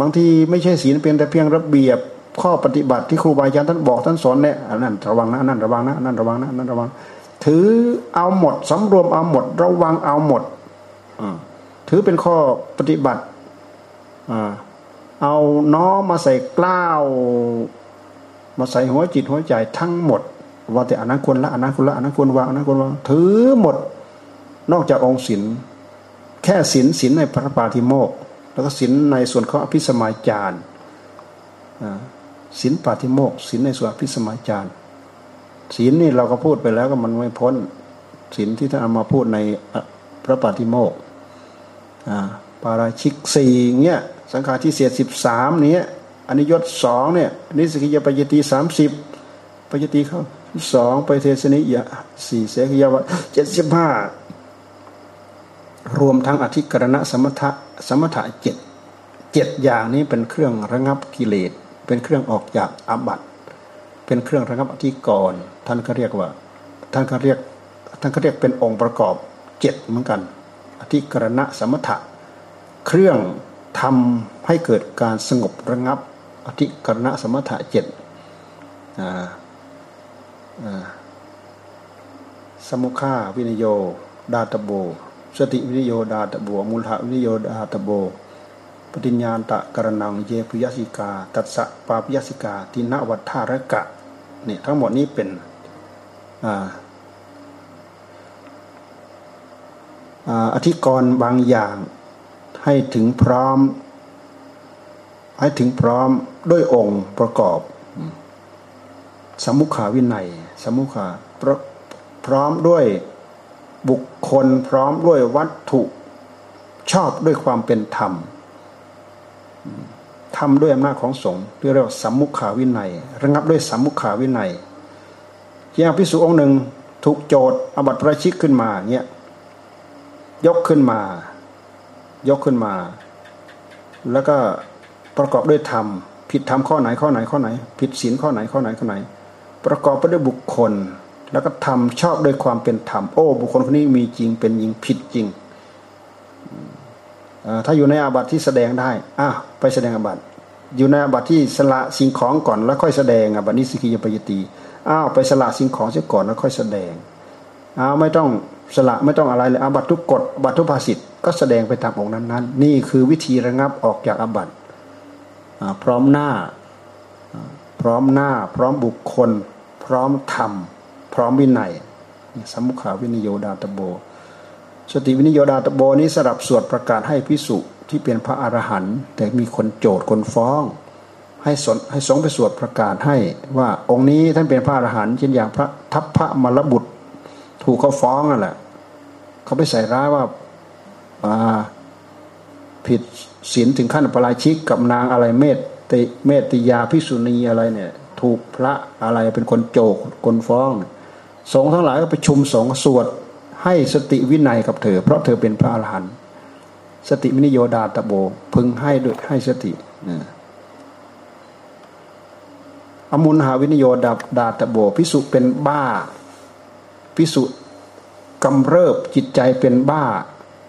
บางทีไม่ใช่ศีลเพียงแต่เพียงระเบียบข้อปฏิบัติที่ครูบาอาจารย์ท่านบอกท่านสอนเนี่ยนั่นระวังนะนั่นระวังนะนั่นระวังนะนั่นระวังถือเอาหมดสำรวมเอาหมดระวังเอาหมดถือเป็นข้อปฏิบัติเอาน้อมมาใส่กล้าวมาใส่หัวจิตหัวใจทั้งหมดว่าแต่อนาคตละอนาคตละอนาคตวางอนาคตวางถือหมดนอกจากองค์ศีลแค่ศีลในพระปาติโมกข์แล้วก็ศีลในส่วนข้ออภิสมัยจารย์ศีลปาติโมกข์ศีลในส่วนอภิสมัยจารย์ศีลนี่เราก็พูดไปแล้วก็มันไม่พ้นศีลที่ท่านเอามาพูดในพระปาติโมกข์ปาราชิก4เงี้ยสังฆาทิเศษ13เนี้ยอนิยต2เนี่ยนิสกิยปยติ30ปยติเข้า2ไปเทศนิยะ4เสกิยวัตร75รวมทั้งอธิกรณะสมถะ7อย่างนี้เป็นเครื่องระงับกิเลสเป็นเครื่องออกจากอาบัติเป็นเครื่องระงับอธิกรณ์ท่านก็เรียกเป็นองค์ประกอบ7เหมือนกันอธิกรณะสมถะเครื่องทำให้เกิดการสงบระงับอธิกรณะสมถะ7สมุฆาวินโยดาตโบสติวิริโยดาตบัวมูลหะวิริโยดาตโบปฏิญญาตะกรณังเยปุยสิกาตัสสะปาปุยสิกาทินวัฏฐารกะเนี่ยทั้งหมดนี้เป็นอธิกรณ์บางอย่างให้ถึงพร้อมด้วยองค์ประกอบสมุขาวินัยสมุขาพร้อมด้วยบุคคลพร้อมด้วยวัตถุชอบด้วยความเป็นธรรมทำด้วยอำนาจของสงฆ์ที่เรียกว่าสัมมุขาวินัยระงับด้วยสัมมุขาวินัยอย่างภิกษุองค์หนึ่งถูกโจทย์อาบัติปาราชิกขึ้นมาเนี่ยยกขึ้นมาแล้วก็ประกอบด้วยธรรมผิดธรรมข้อไหนผิดศีลข้อไหนประกอบไปด้วยบุคคลแล้วก็ทำชอบด้วยความเป็นธรรมโอ้บุคคลคนนี้มีจริงเป็นยิงผิดจริงถ้าอยู่ในอาบัติที่แสดงได้ไปแสดงอาบัติอยู่ในอาบัติที่สละสิ่งของก่อนแล้วค่อยแสดงอาบัตินิสกิยปยติไปสละสิ่งของเสียก่อนแล้วค่อยแสดงไม่ต้องสละไม่ต้องอะไรเลยอาบัติทุกกฎอาบัติทุกภาษิตก็แสดงไปตามองค์นั้นๆนี่คือวิธีระงับออกจากอาบัติพร้อมหน้าพร้อมบุคคลพร้อมธรรมพร้อมวินัยสัมมุขาวินโยดาตโบสติวินโยดาตโบนี้สลับสวดประกาศให้ภิกษุที่เป็นพระอรหันต์แต่มีคนโจทย์คนฟ้องให้สงฆ์ไปสวดประกาศให้ว่าองค์นี้ท่านเป็นพระอรหันต์เช่นอย่างพระทัพพระมลบุตรถูกเขาฟ้องนั่นแหละเขาไปใส่ร้ายว่าผิดศีลถึงขั้นปาราชิกกับนางอะไรเมตติยาภิกษุณีอะไรเนี่ยถูกพระอะไรเป็นคนโจทย์คนฟ้องสงฆ์ทั้งหลายก็ประชุมสงฆ์สวดให้สติวินัยกับเธอเพราะเธอเป็นพระอรหันต์สติวินิโยดาตโบพึงให้ด้วยให้สติอมุนหาวินิโยดาตโบภิกษุเป็นบ้าภิกษุกำเริบจิตใจเป็นบ้า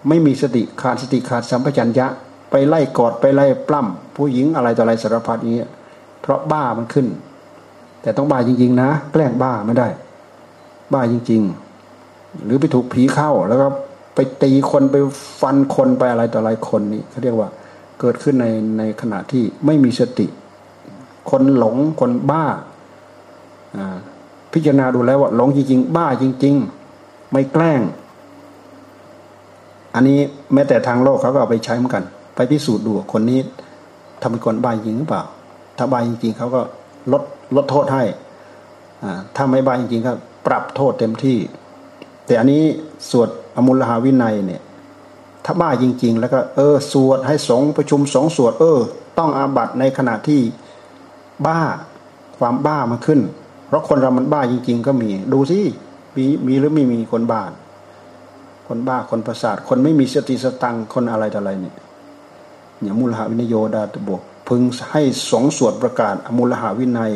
ไม่มีสติขาดสัมปชัญญะไปไล่กอดไปไล่ปล้ำผู้หญิงอะไรต่ออะไรสารพัดนี้เพราะบ้ามันขึ้นแต่ต้องบ้าจริงๆนะแกล้งบ้าไม่ได้บ้าจริงๆหรือไปถูกผีเข้าแล้วก็ไปตีคนไปฟันคนไปอะไรต่ออะไรคนนี้เขาเรียกว่าเกิดขึ้นในขณะที่ไม่มีสติคนหลงคนบ้าพิจารณาดูแล้วว่าหลงจริงๆบ้าจริงๆไม่แกล้งอันนี้แม้แต่ทางโลกเขาก็เอาไปใช้เหมือนกันไปพิสูจน์ดูคนนี้ทำเป็นคนบ้าจริงหรือเปล่าถ้าบ้าจริงๆเขาก็ลดโทษให้ถ้าไม่บ้าจริงๆก็ปรับโทษเต็มที่แต่อันนี้สวดอมูลหาวินัยเนี่ยถ้าบ้าจริงๆแล้วก็สวดให้สงฆ์ประชุมสงฆ์สวดต้องอาบัติในขณะที่บ้าความบ้ามาขึ้น เพราะคนเรามันบ้าจริงๆก็มีดูสิมีหรือไม่มีคนบ้าคนบ้าคนประสาทคนไม่มีสติสตังคนอะไรต่ออะไรเนี่ยมูลหาวินโยดาตบกพึงให้สงสวดประกาศมูลหาวินัย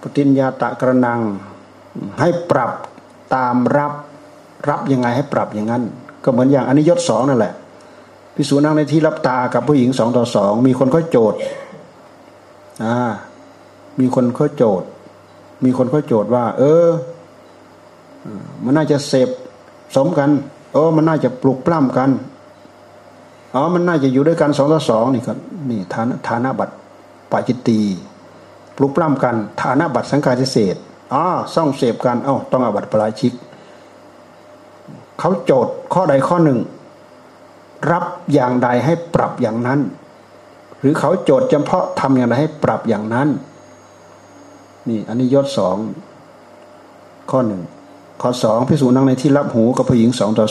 ปฏิญญาตะกระนังให้ปรับตามรับยังไงให้ปรับอย่างนั้นก็เหมือนอย่างอนิยตสองนั่นแหละภิกษุนั่งในที่รับตากับผู้หญิง2 ต่อ 2มีคนเขาโจทย์มีคนเขาโจทย์ว่ามันน่าจะเสพสมกันมันน่าจะปลุกปล้ำกันมันน่าจะอยู่ด้วยกัน2 ต่อ 2นี่ครับนี่ฐานะบัตรปาจิตตีปลุกปล้ำกันฐานะบัตรสังฆาทิเศษส่องเสพกันต้องอาบัติปาราชิกเขาโจทย์ข้อใดข้อหนึ่งรับอย่างใดให้ปรับอย่างนั้นหรือเขาโจทย์จำเพาะทำอย่างไรให้ปรับอย่างนั้นนี่อันนี้ยศ2ข้อ1ข้อ2ภิกษุนั่งในที่รับหูกับผู้หญิง2 ต่อ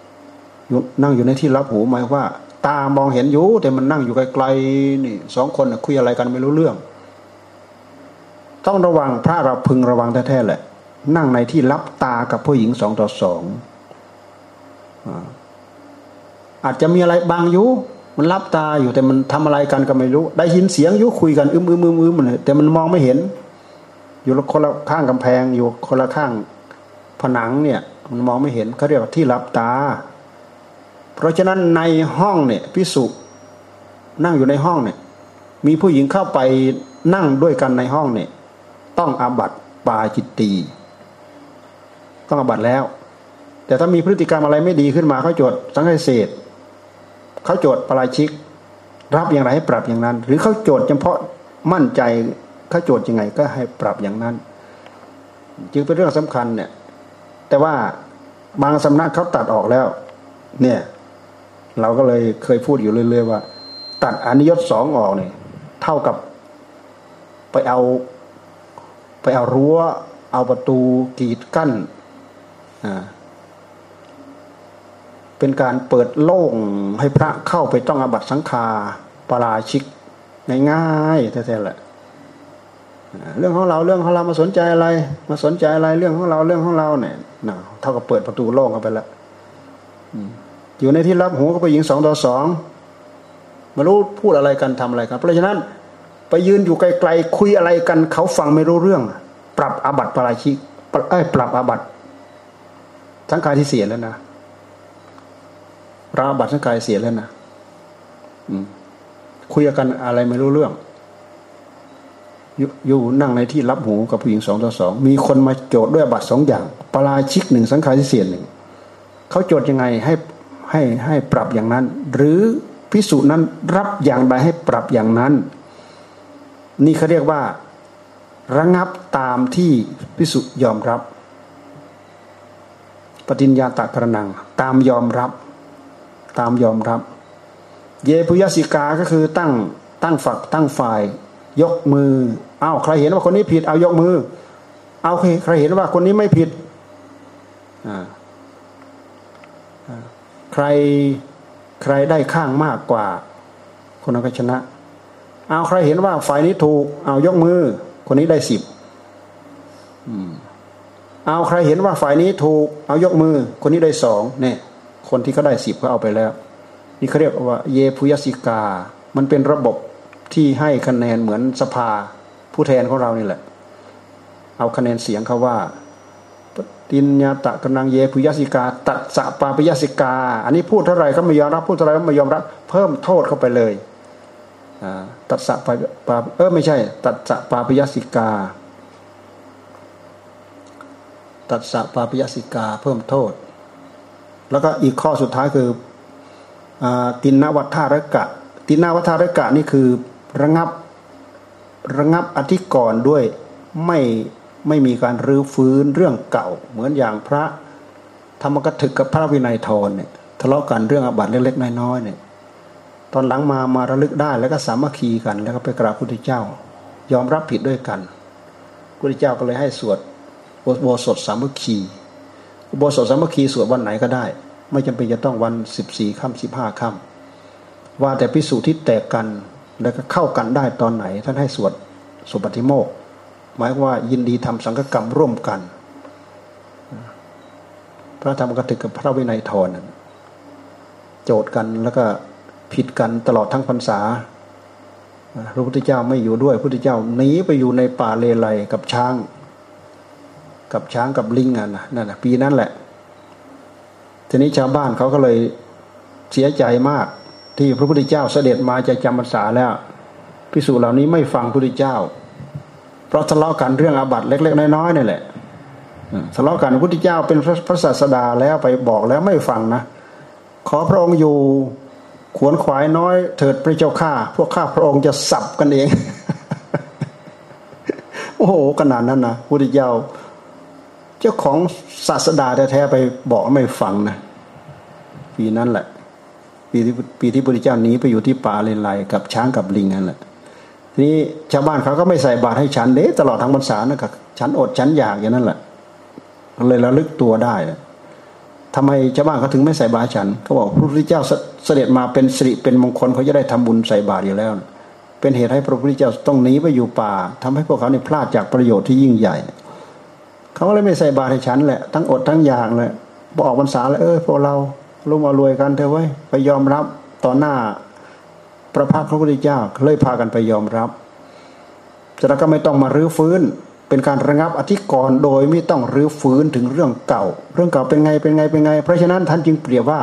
2นั่งอยู่ในที่รับหูหมายว่าตามองเห็นอยู่แต่มันนั่งอยู่ไกลๆนี่2คนคุยอะไรกันไม่รู้เรื่องต้องระวังพระเราพึงระวังแท้ๆแหละนั่งในที่รับตากับผู้หญิง2 ต่อ 2อาจจะมีอะไรบางอยู่มันรับตาอยู่แต่มันทำอะไรกันก็ไม่รู้ได้ยินเสียงอยู่คุยกันอึมมันแต่มันมองไม่เห็นอยู่คนละข้างกำแพงอยู่คนละข้างผนังเนี่ยมันมองไม่เห็นเขาเรียกว่าที่รับตาเพราะฉะนั้นในห้องเนี่ยภิกษุนั่งอยู่ในห้องเนี่ยมีผู้หญิงเข้าไปนั่งด้วยกันในห้องเนี่ยต้องอาบัติปาจิตตีต้องอาบัติแล้วแต่ถ้ามีพฤติกรรมอะไรไม่ดีขึ้นมาเขาโจทย์สังฆเสศเขาโจทย์ปาราชิกรับอย่างไรให้ปรับอย่างนั้นหรือเขาโจทย์เฉพาะมั่นใจเขาโจทย์ยังไงก็ให้ปรับอย่างนั้นจึงเป็นเรื่องสำคัญเนี่ยแต่ว่าบางสำนักเขาตัดออกแล้วเนี่ยเราก็เลยเคยพูดอยู่เรื่อยๆว่าตัดอนิยต2ออกเนี่ยเท่ากับไปเอารั้วเอาประตูกีดกั้นเป็นการเปิดโล่งให้พระเข้าไปต้องอาบัติสังฆาปาราชิกง่ายๆแท้ๆแหละเรื่องของเรามาสนใจอะไรเรื่องของเราเนี่ยเท่ากับเปิดประตูโล่งเข้าไปแล้วอยู่ในที่รับหูกับผู้หญิง2 ต่อ 2ไม่รู้พูดอะไรกันทำอะไรกันเพราะฉะนั้นไปยืนอยู่ไกลๆคุยอะไรกันเขาฟังไม่รู้เรื่องปรับอาบัติปาราชิกปรับอาบัติสังฆาทิเศษแล้วนะราบัติสังกายเสียแล้วนะคุยกันอะไรไม่รู้เรื่องอยู่นั่งในที่รับหูกับผู้หญิง2 ต่อ 2มีคนมาโจทย์ด้วยอาบัติ2อย่างปาราชิก1สังฆาทิเศษ1เขาโจทย์ยังไงให้ปรับอย่างนั้นหรือภิกษุนั้นรับอย่างใดให้ปรับอย่างนั้นนี่เขาเรียกว่าระงับตามที่ภิกษุยอมรับปฏิญญาตะกระนังตามยอมรับเยปุยสิกาก็คือตั้งฝักตั้งฝ่ายยกมือใครเห็นว่าคนนี้ผิดเอายกมือใครเห็นว่าคนนี้ไม่ผิดใครได้ข้างมากกว่าคนนั้นก็ชนะใครเห็นว่าฝ่ายนี้ถูกยกมือคนนี้ได้10ใครเห็นว่าฝ่ายนี้ถูกยกมือคนนี้ได้2เนี่ยคนที่เขาได้10เขาเอาไปแล้วนี่เขาเรียกว่าเยปุยสิกามันเป็นระบบที่ให้คะแนนเหมือนสภาผู้แทนของเรานี่แหละเอาคะแนนเสียงเขาว่าปฏิญญาตะกำลังเยปุยสิกาตัดสะปาปยสิกาอันนี้พูดเท่าไรก็ไม่ยอมรับพูดเท่าไรก็ไม่ยอมรับเพิ่มโทษเข้าไปเลยตัดสะปาไม่ใช่ตัดสะปาปยสิกาตัดสะปาปยสิกาเพิ่มโทษแล้วก็อีกข้อสุดท้ายคือตินวัฏฐารกะตินวัฏฐารกะนี่คือระงับอธิกรณ์ด้วยไม่มีการรื้อฟื้นเรื่องเก่าเหมือนอย่างพระธรรมกถึกกับพระวินัยทรเนี่ยทะเลาะกันเรื่องอาบัติเล็กๆน้อยๆเนี่ยตอนหลังมาระลึกได้แล้วก็สามัคคีกันแล้วก็ไปกราบพระพุทธเจ้ายอมรับผิดด้วยกันพระพุทธเจ้าก็เลยให้สวดอุโบสถสามัคคีอุโบสถสามัคคีสวดวันไหนก็ได้ไม่จำเป็นจะต้องวัน14 ค่ำ 15 ค่ำว่าแต่ภิกษุที่แตกกัน แล้วก็เข้ากันได้ตอนไหนท่านให้สวดสุปฏิโมกข์หมายว่ายินดีทำสังฆกรรมร่วมกันพระธรรมกถึกกับพระวินัยทรโจทย์กันแล้วก็ผิดกันตลอดทั้งพรรษาพระพุทธเจ้าไม่อยู่ด้วยพระพุทธเจ้าหนีไปอยู่ในป่าเลไลกับช้างกับลิงนั่นนะปีนั้นแหละทีนี้ชาวบ้านเขาก็เลยเสียใจมากที่พระพุทธเจ้าเสด็จมาจะจำพรรษาแล้วภิกษุเหล่านี้ไม่ฟังพระพุทธเจ้าเพราะทะเลาะกันเรื่องอาบัติเล็กๆน้อยๆนี่แหละทะเลาะกันพระพุทธเจ้าเป็นพระศาสดาแล้วไปบอกแล้วไม่ฟังนะขอพระองค์อยู่ขวนขวายน้อยเถิดพระเจ้าข้าพวกข้าพระองค์จะสับกันเอง โอ้โหขนาดนั้นนะพระพุทธเจ้าเจ้าของศาสดาแท้ๆไปบอกไม่ฟังนะปีนั้นแหละปีที่พระพุทธเจ้าหนีไปอยู่ที่ป่าเลไลกับช้างกับลิงนั่นแหละทีนี้ชาวบ้านเขาก็ไม่ใส่บาตรให้ฉันเด้ตลอดทั้งพรรษานะกับฉันอดฉันอยากอย่างนั้นแหละเลยระลึกตัวได้ทำไมชาวบ้านเขาถึงไม่ใส่บาตรฉันเขาบอกพระพุทธเจ้าเสด็จมาเป็นสิริเป็นมงคลเขาจะได้ทำบุญใส่บาตรอยู่แล้วเป็นเหตุให้พระพุทธเจ้าต้องหนีไปอยู่ป่าทำให้พวกเขาเนี่ยพลาดจากประโยชน์ที่ยิ่งใหญ่เขาก็เลยไม่ใส่บาตรให้ฉันแหละทั้งอดทั้งอยากเลยพอออกพรรษาแล้วพวกเราร่วมอรวยกันเถอะไว้ไปยอมรับต่อหน้าพระพักตร์ของพระพุทธเจ้าเลยพากันไปยอมรับแต่เราก็ไม่ต้องมารื้อฟื้นเป็นการระงับอธิกรณ์โดยไม่ต้องรื้อฟื้นถึงเรื่องเก่าเป็นไงเพราะฉะนั้นท่านจึงเปรียบว่า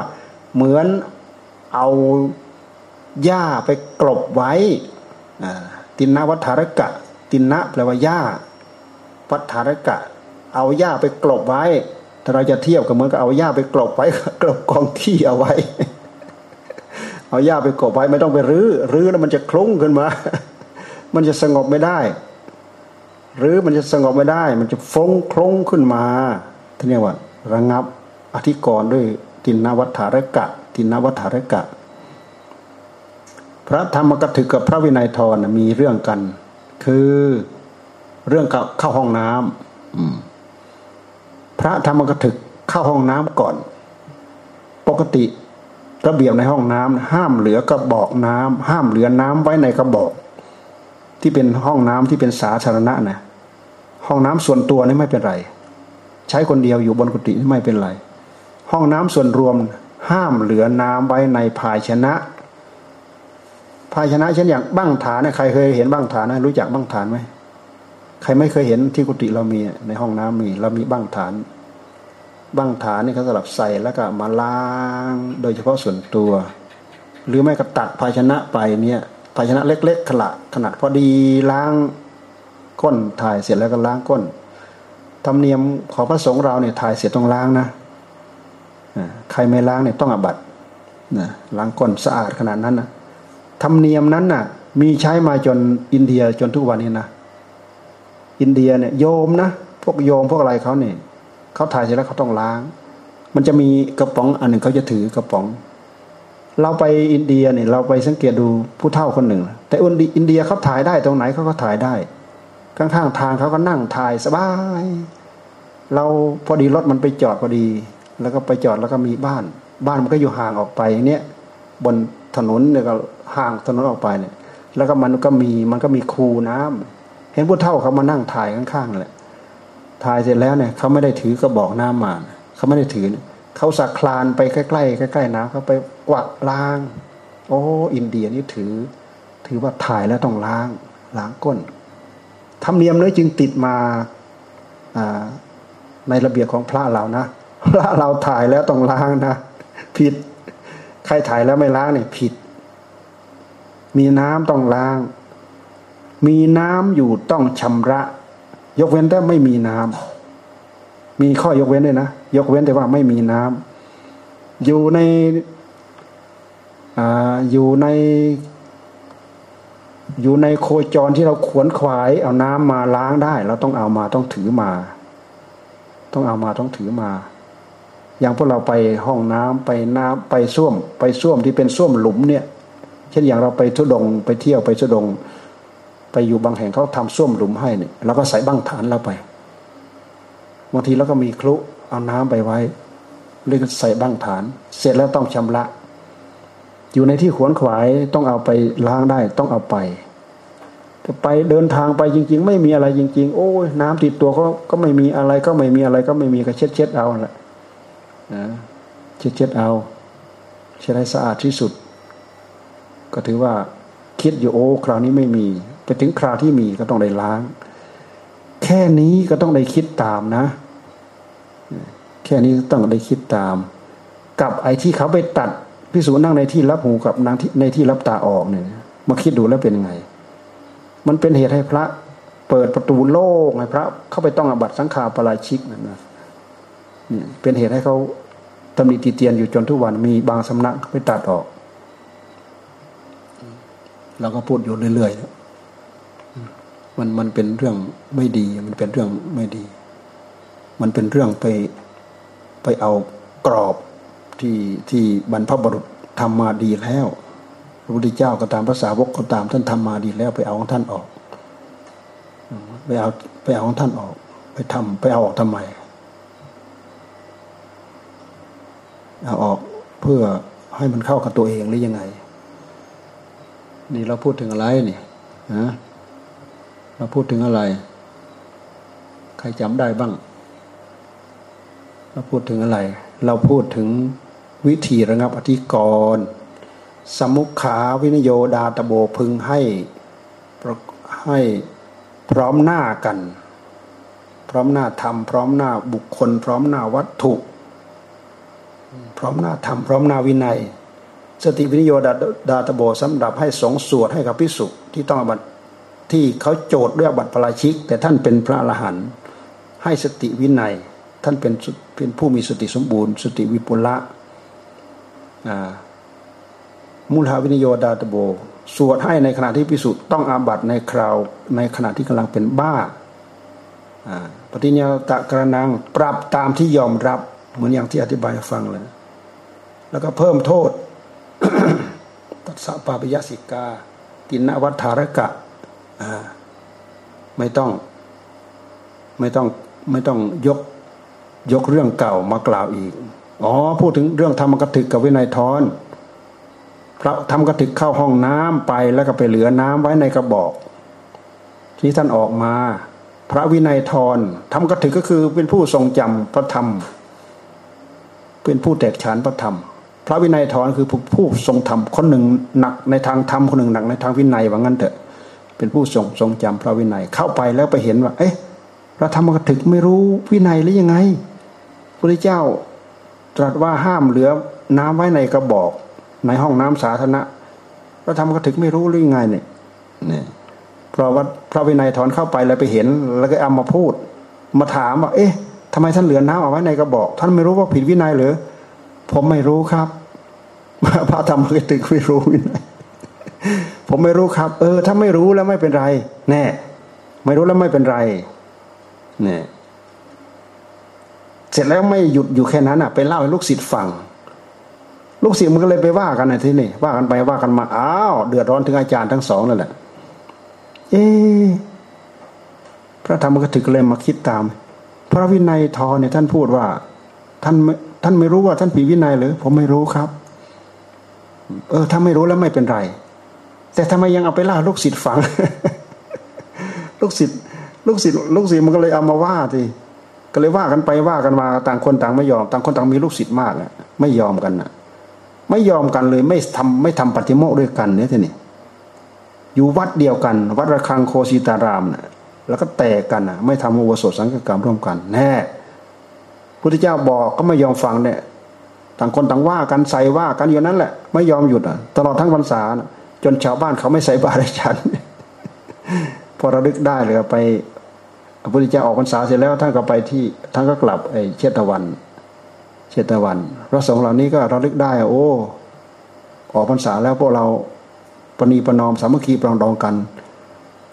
เหมือนเอาหญ้าไปกลบไว้ติณวัฏฐารกะติณะแปลว่าหญ้าวัฏฐารกะเอาหญ้าไปกลบไว้ถ้าเราจะเทียบกับเหมือนกับเอาหญ้าไปกลบไว้กลบกองที่เอาไว้เอาหญ้าไปกลบไว้ไม่ต้องไปรื้อแล้วมันจะคลุ้งขึ้นมามันจะสงบไม่ได้มันจะฟุ้งคลุ้งขึ้นมาที่เรียกว่าระงับอธิกรณ์ด้วยติณวัฏฐารกะพระธรรมกถึกกับพระวินัยทรมีเรื่องกันคือเรื่องเข้าห้องน้ำพระธรรมกถึกเข้าห้องน้ำก่อนปกติระเบียบในห้องน้ำห้ามเหลือกระบอกน้ำห้ามเหลือน้ำไว้ในกระบอกที่เป็นห้องน้ำที่เป็นสาธารณะนะห้องน้ำส่วนตัวนี่ไม่เป็นไรใช้คนเดียวอยู่บนกุฏินี่ไม่เป็นไรห้องน้ำส่วนรวมห้ามเหลือน้ำไว้ในภาชนะเช่นอย่างบั้งฐานเนี่ยใครเคยเห็นบั้งฐานนะรู้จักบั้งฐานไหมใครไม่เคยเห็นที่กุฏิเรามีในห้องน้ำมีเรามีบั้งฐานนี่เขาสลับใส่แล้วก็มาล้างโดยเฉพาะส่วนตัวหรือไม่ก็ตักภาชนะไปเนี่ยภาชนะเล็กๆขนาดพอดีล้างก้นถ่ายเสร็จแล้วก็ล้างก้นธรรมเนียมของพระสงฆ์เราเนี่ยถ่ายเสร็จต้องล้างนะใครไม่ล้างเนี่ยต้องอาบัตินะล้างก้นสะอาดขนาดนั้นนะธรรมเนียมนั้นน่ะมีใช้มาจนอินเดียจนทุกวันนี้นะอินเดียเนี่ยโยมนะพวกโยมพวกอะไรเขาเนี่ยเขาถ่ายเสร็จแล้วเขาต้องล้างมันจะมีกระป๋องอันหนึ่งเขาจะถือกระป๋องเราไปอินเดียเนี่ยเราไปสังเกตดูผู้เฒ่าคนหนึ่งแต่อินเดียเขาถ่ายได้ตรงไหนเขาก็ถ่ายได้ข้างๆทางเขาก็นั่งถ่ายสบายเราพอดีรถมันไปจอดพอดีแล้วก็ไปจอดแล้วก็มีบ้านมันก็อยู่ห่างออกไปอย่างเนี้ยบนถนนเนี่ยก็ห่างถนนออกไปเนี่ยแล้วก็มันก็มีคูน้ำเห็นผู้เฒ่าเขามานั่งถ่ายข้างๆแหละถ่ายเสร็จแล้วเนี่ยเขาไม่ได้ถือกระบอกน้ำมาเขาไม่ได้ถือเขาสักคลานไปใกล้ๆน้ำเขาไปกวักล้างโอ้อินเดียนี่ถือว่าถ่ายแล้วต้องล้างก้นธรรมเนียมนี้จึงติดมาในระเบียบของพระเรานะพระเราถ่ายแล้วต้องล้างนะผิดใครถ่ายแล้วไม่ล้างเนี่ยผิดมีน้ำต้องล้างมีน้ำอยู่ต้องชำระยกเว้นแต่ไม่มีน้ำมีข้อยกเว้นด้วยนะยกเว้นแต่ว่าไม่มีน้ำอยู่ในโคจรที่เราขวนขวายเอาน้ำมาล้างได้เราต้องเอามาต้องถือมาอย่างพวกเราไปห้องน้ำไปน้ำไปส้วมที่เป็นส้วมหลุมเนี่ยเช่นอย่างเราไปทุดงไปเที่ยวไปทุดงไปอยู่บางแห่งเขาทำส้วมหลุมให้เนี่ยเราก็ใส่บั้งฐานเราไปบางทีเราก็มีครุเอาน้ำไปไว้เลยก็ใส่บั้งฐานเสร็จแล้วต้องชำระ อยู่ในที่ขวนขวายต้องเอาไปล้างได้ต้องเอาไปจะไปเดินทางไปจริงๆไม่มีอะไรจริงๆโอ้ยน้ำติดตัวก็ไม่มีอะไรก็ไม่มีอะไรก็ไม่มีก็เช็ดเอาแหละนะเช็ดเอาเช็ดให้สะอาดที่สุดก็ถือว่าคิดอยู่โอ้คราวนี้ไม่มีไปถึงคราวที่มีก็ต้องได้ล้างแค่นี้ก็ต้องได้คิดตามนะแค่นี้ต้องได้คิดตามกับไอ้ที่เขาไปตัดพิสูจน์นั่งในที่รับหูกับนั่งในที่รับตาออกเนี่ยมาคิดดูแล้วเป็นไงมันเป็นเหตุให้พระเปิดประตูโลกให้พระเข้าไปต้องอาบัติสังฆาปราชิกนั่นนะเนี่ยเป็นเหตุให้เขาตำหนิติเตียนอยู่จนทุกวันมีบางสำนักไปตัดออกเราก็พูดอยู่เรื่อยๆมันเป็นเรื่องไม่ดีมันเป็นเรื่องไม่ดีมันเป็นเรื่องไปเอากรอบที่บรรพบุรุษทำมาดีแล้วพระพุทธเจ้าก็ตามพระสาวกก็ตามท่านทำมาดีแล้วไปเอาของท่านออกไปเอาของท่านออกไปเอาออกทำไมเอาออกเพื่อให้มันเข้ากับตัวเองหรือยังไงนี่เราพูดถึงอะไรนี่ฮะเราพูดถึงอะไรใครจำได้บ้างเราพูดถึงอะไรเราพูดถึงวิธีระงับอธิกรณ์สมุขขาวินโยดาตโบพึงให้พร้อมหน้ากันพร้อมหน้าธรรมพร้อมหน้าบุคคลพร้อมหน้าวัตถุพร้อมหน้าธรรมพร้อมหน้าวินัยสติวินโยดาตโบสำหรับให้สงฆ์สวดให้กับภิกษุที่ต้องอาบัติที่เขาโจทย์ด้วยอาบัติปาราชิกแต่ท่านเป็นพระอรหันต์ให้สติวินัยท่านเป็นผู้มีสติสมบูรณ์สติวิปุละมูลหาวินโยดาตโบสวดให้ในขณะที่ภิกษุต้องอาบัติในคราวในขณะที่กำลังเป็นบ้าปฏิญญาตะกระนังปรับตามที่ยอมรับเหมือนอย่างที่อธิบายฟังเลยแล้วก็เพิ่มโทษ ตัสสะปาปยสิกาตินวัฏฐารกะไม่ต้องยกเรื่องเก่ามากล่าวอีกอ๋อพูดถึงเรื่องธรรมกถึกกับวินัยทอนพระธรรมกถึกเข้าห้องน้ำไปแล้วก็ไปเหลือน้ำไว้ในกระบอกที่ท่านออกมาพระวินัยทอนธรรมกถึกก็คือเป็นผู้ทรงจำพระธรรมเป็นผู้แตกฉานพระธรรมพระวินัยทอนคือผู้ทรงธรรมคนหนึ่งหนักในทางธรรมคนหนึ่งหนักในทางวินัยว่างั้นเถอะเป็นผู้ทรงจำพระวินัยเข้าไปแล้วไปเห็นว่าเอ๊ะพระธรรมกถึกไม่รู้วินัยหรือยังไงพระพุทธเจ้าตรัสว่าห้ามเหลือน้ำไว้ในกระบอกในห้องน้ำสาธารณะพระธรรมกถึกไม่รู้หรือยังไงเนี่ยเพราะว่าพระวินัยทอนเข้าไปแล้วไปเห็นแล้วก็เอามาพูดมาถามว่าเอ๊ะทำไมท่านเหลือน้ำเอาไว้ในกระบอกท่านไม่รู้ว่าผิดวินัยหรือผมไม่รู้ครับพระธรรมกถึกไม่รู้วินัยผมไม่รู้ครับถ้าไม่รู้แล้วไม่เป็นไรแน่ไม่รู้แล้วไม่เป็นไรเนี่ยเสร็จแล้วไม่หยุดอยู่แค่นั้นอ่ะไปเล่าให้ลูกศิษย์ฟังลูกศิษย์มันก็เลยไปว่ากันในที่นี่ว่ากันไปว่ากันมาอ้าวเดือดร้อนถึงอาจารย์ทั้งสองนั่นแหละพระธรรมกถึกเลยมาคิดตามพระวินัยทรเนี่ยท่านพูดว่าท่านไม่รู้ว่าท่านผิดวินัยหรือผมไม่รู้ครับถ้าไม่รู้แล้วไม่เป็นไรแต่ทำไมยังเอาไปเล่าลูกศิษย์ฟัง ลูกศิษย์มันก็เลยเอามาว่าทีก็เลยว่ากันไปว่ากันมาต่างคนต่างไม่ยอมต่างคนต่างมีลูกศิษย์มากอ่ะไม่ยอมกันอ่ะไม่ยอมกันเลยไม่ทำปฏิโมกข์ด้วยกันเนี่ยทีนี้อยู่วัดเดียวกันวัดระฆังโคสิตารามน่ะแล้วก็แตกกันอ่ะไม่ทำอุโบสถสังฆกรรมร่วมกันแน่พุทธเจ้าบอกก็ไม่ยอมฟังเนี่ยต่างคนต่างว่ากันใส่ว่ากันอยู่นั่นแหละไม่ยอมหยุดอ่ะตลอดทั้งพรรษาจนชาวบ้านเขาไม่ใส่บาตรฉันพอระลึกได้เลยไปพระพุทธเจ้าออกพรรษาเสร็จแล้วท่านก็ไปที่ท่านก็กลับเชตวันพระสงฆ์เหล่านี้ก็ระลึกได้โอ้ออกพรรษาแล้วพวกเราปณีประนอมสามัคคีปรองดองกัน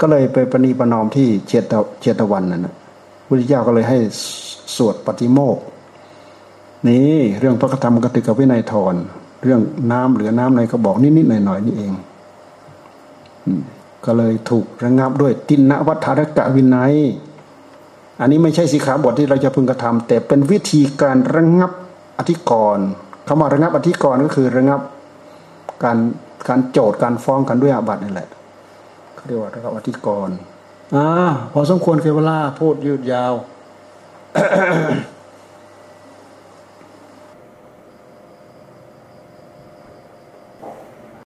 ก็เลยไปปณีประนอมที่เชตวันนั่นนะพระพุทธเจ้าก็เลยให้สวดปฏิโมกข์นี่เรื่องพระธรรมกถึกวินัยทรเรื่องน้ำเหลือน้ำในกระบอกนิดๆหน่อยๆนี่เองก็เลยถูกระงับด้วยติณวัฏฐารกะวินัยอันนี้ไม่ใช่สิกขาบทที่เราจะพึงกระทำแต่เป็นวิธีการระงับอธิกรณ์คำว่าระงับอธิกรณ์ก็คือระงับ การโจทย์การฟ้องกันด้วยอาบัตินี่แหละเขาเรียกว่าอธิกรณ์พอสมควรเวลาพูดยืดยาว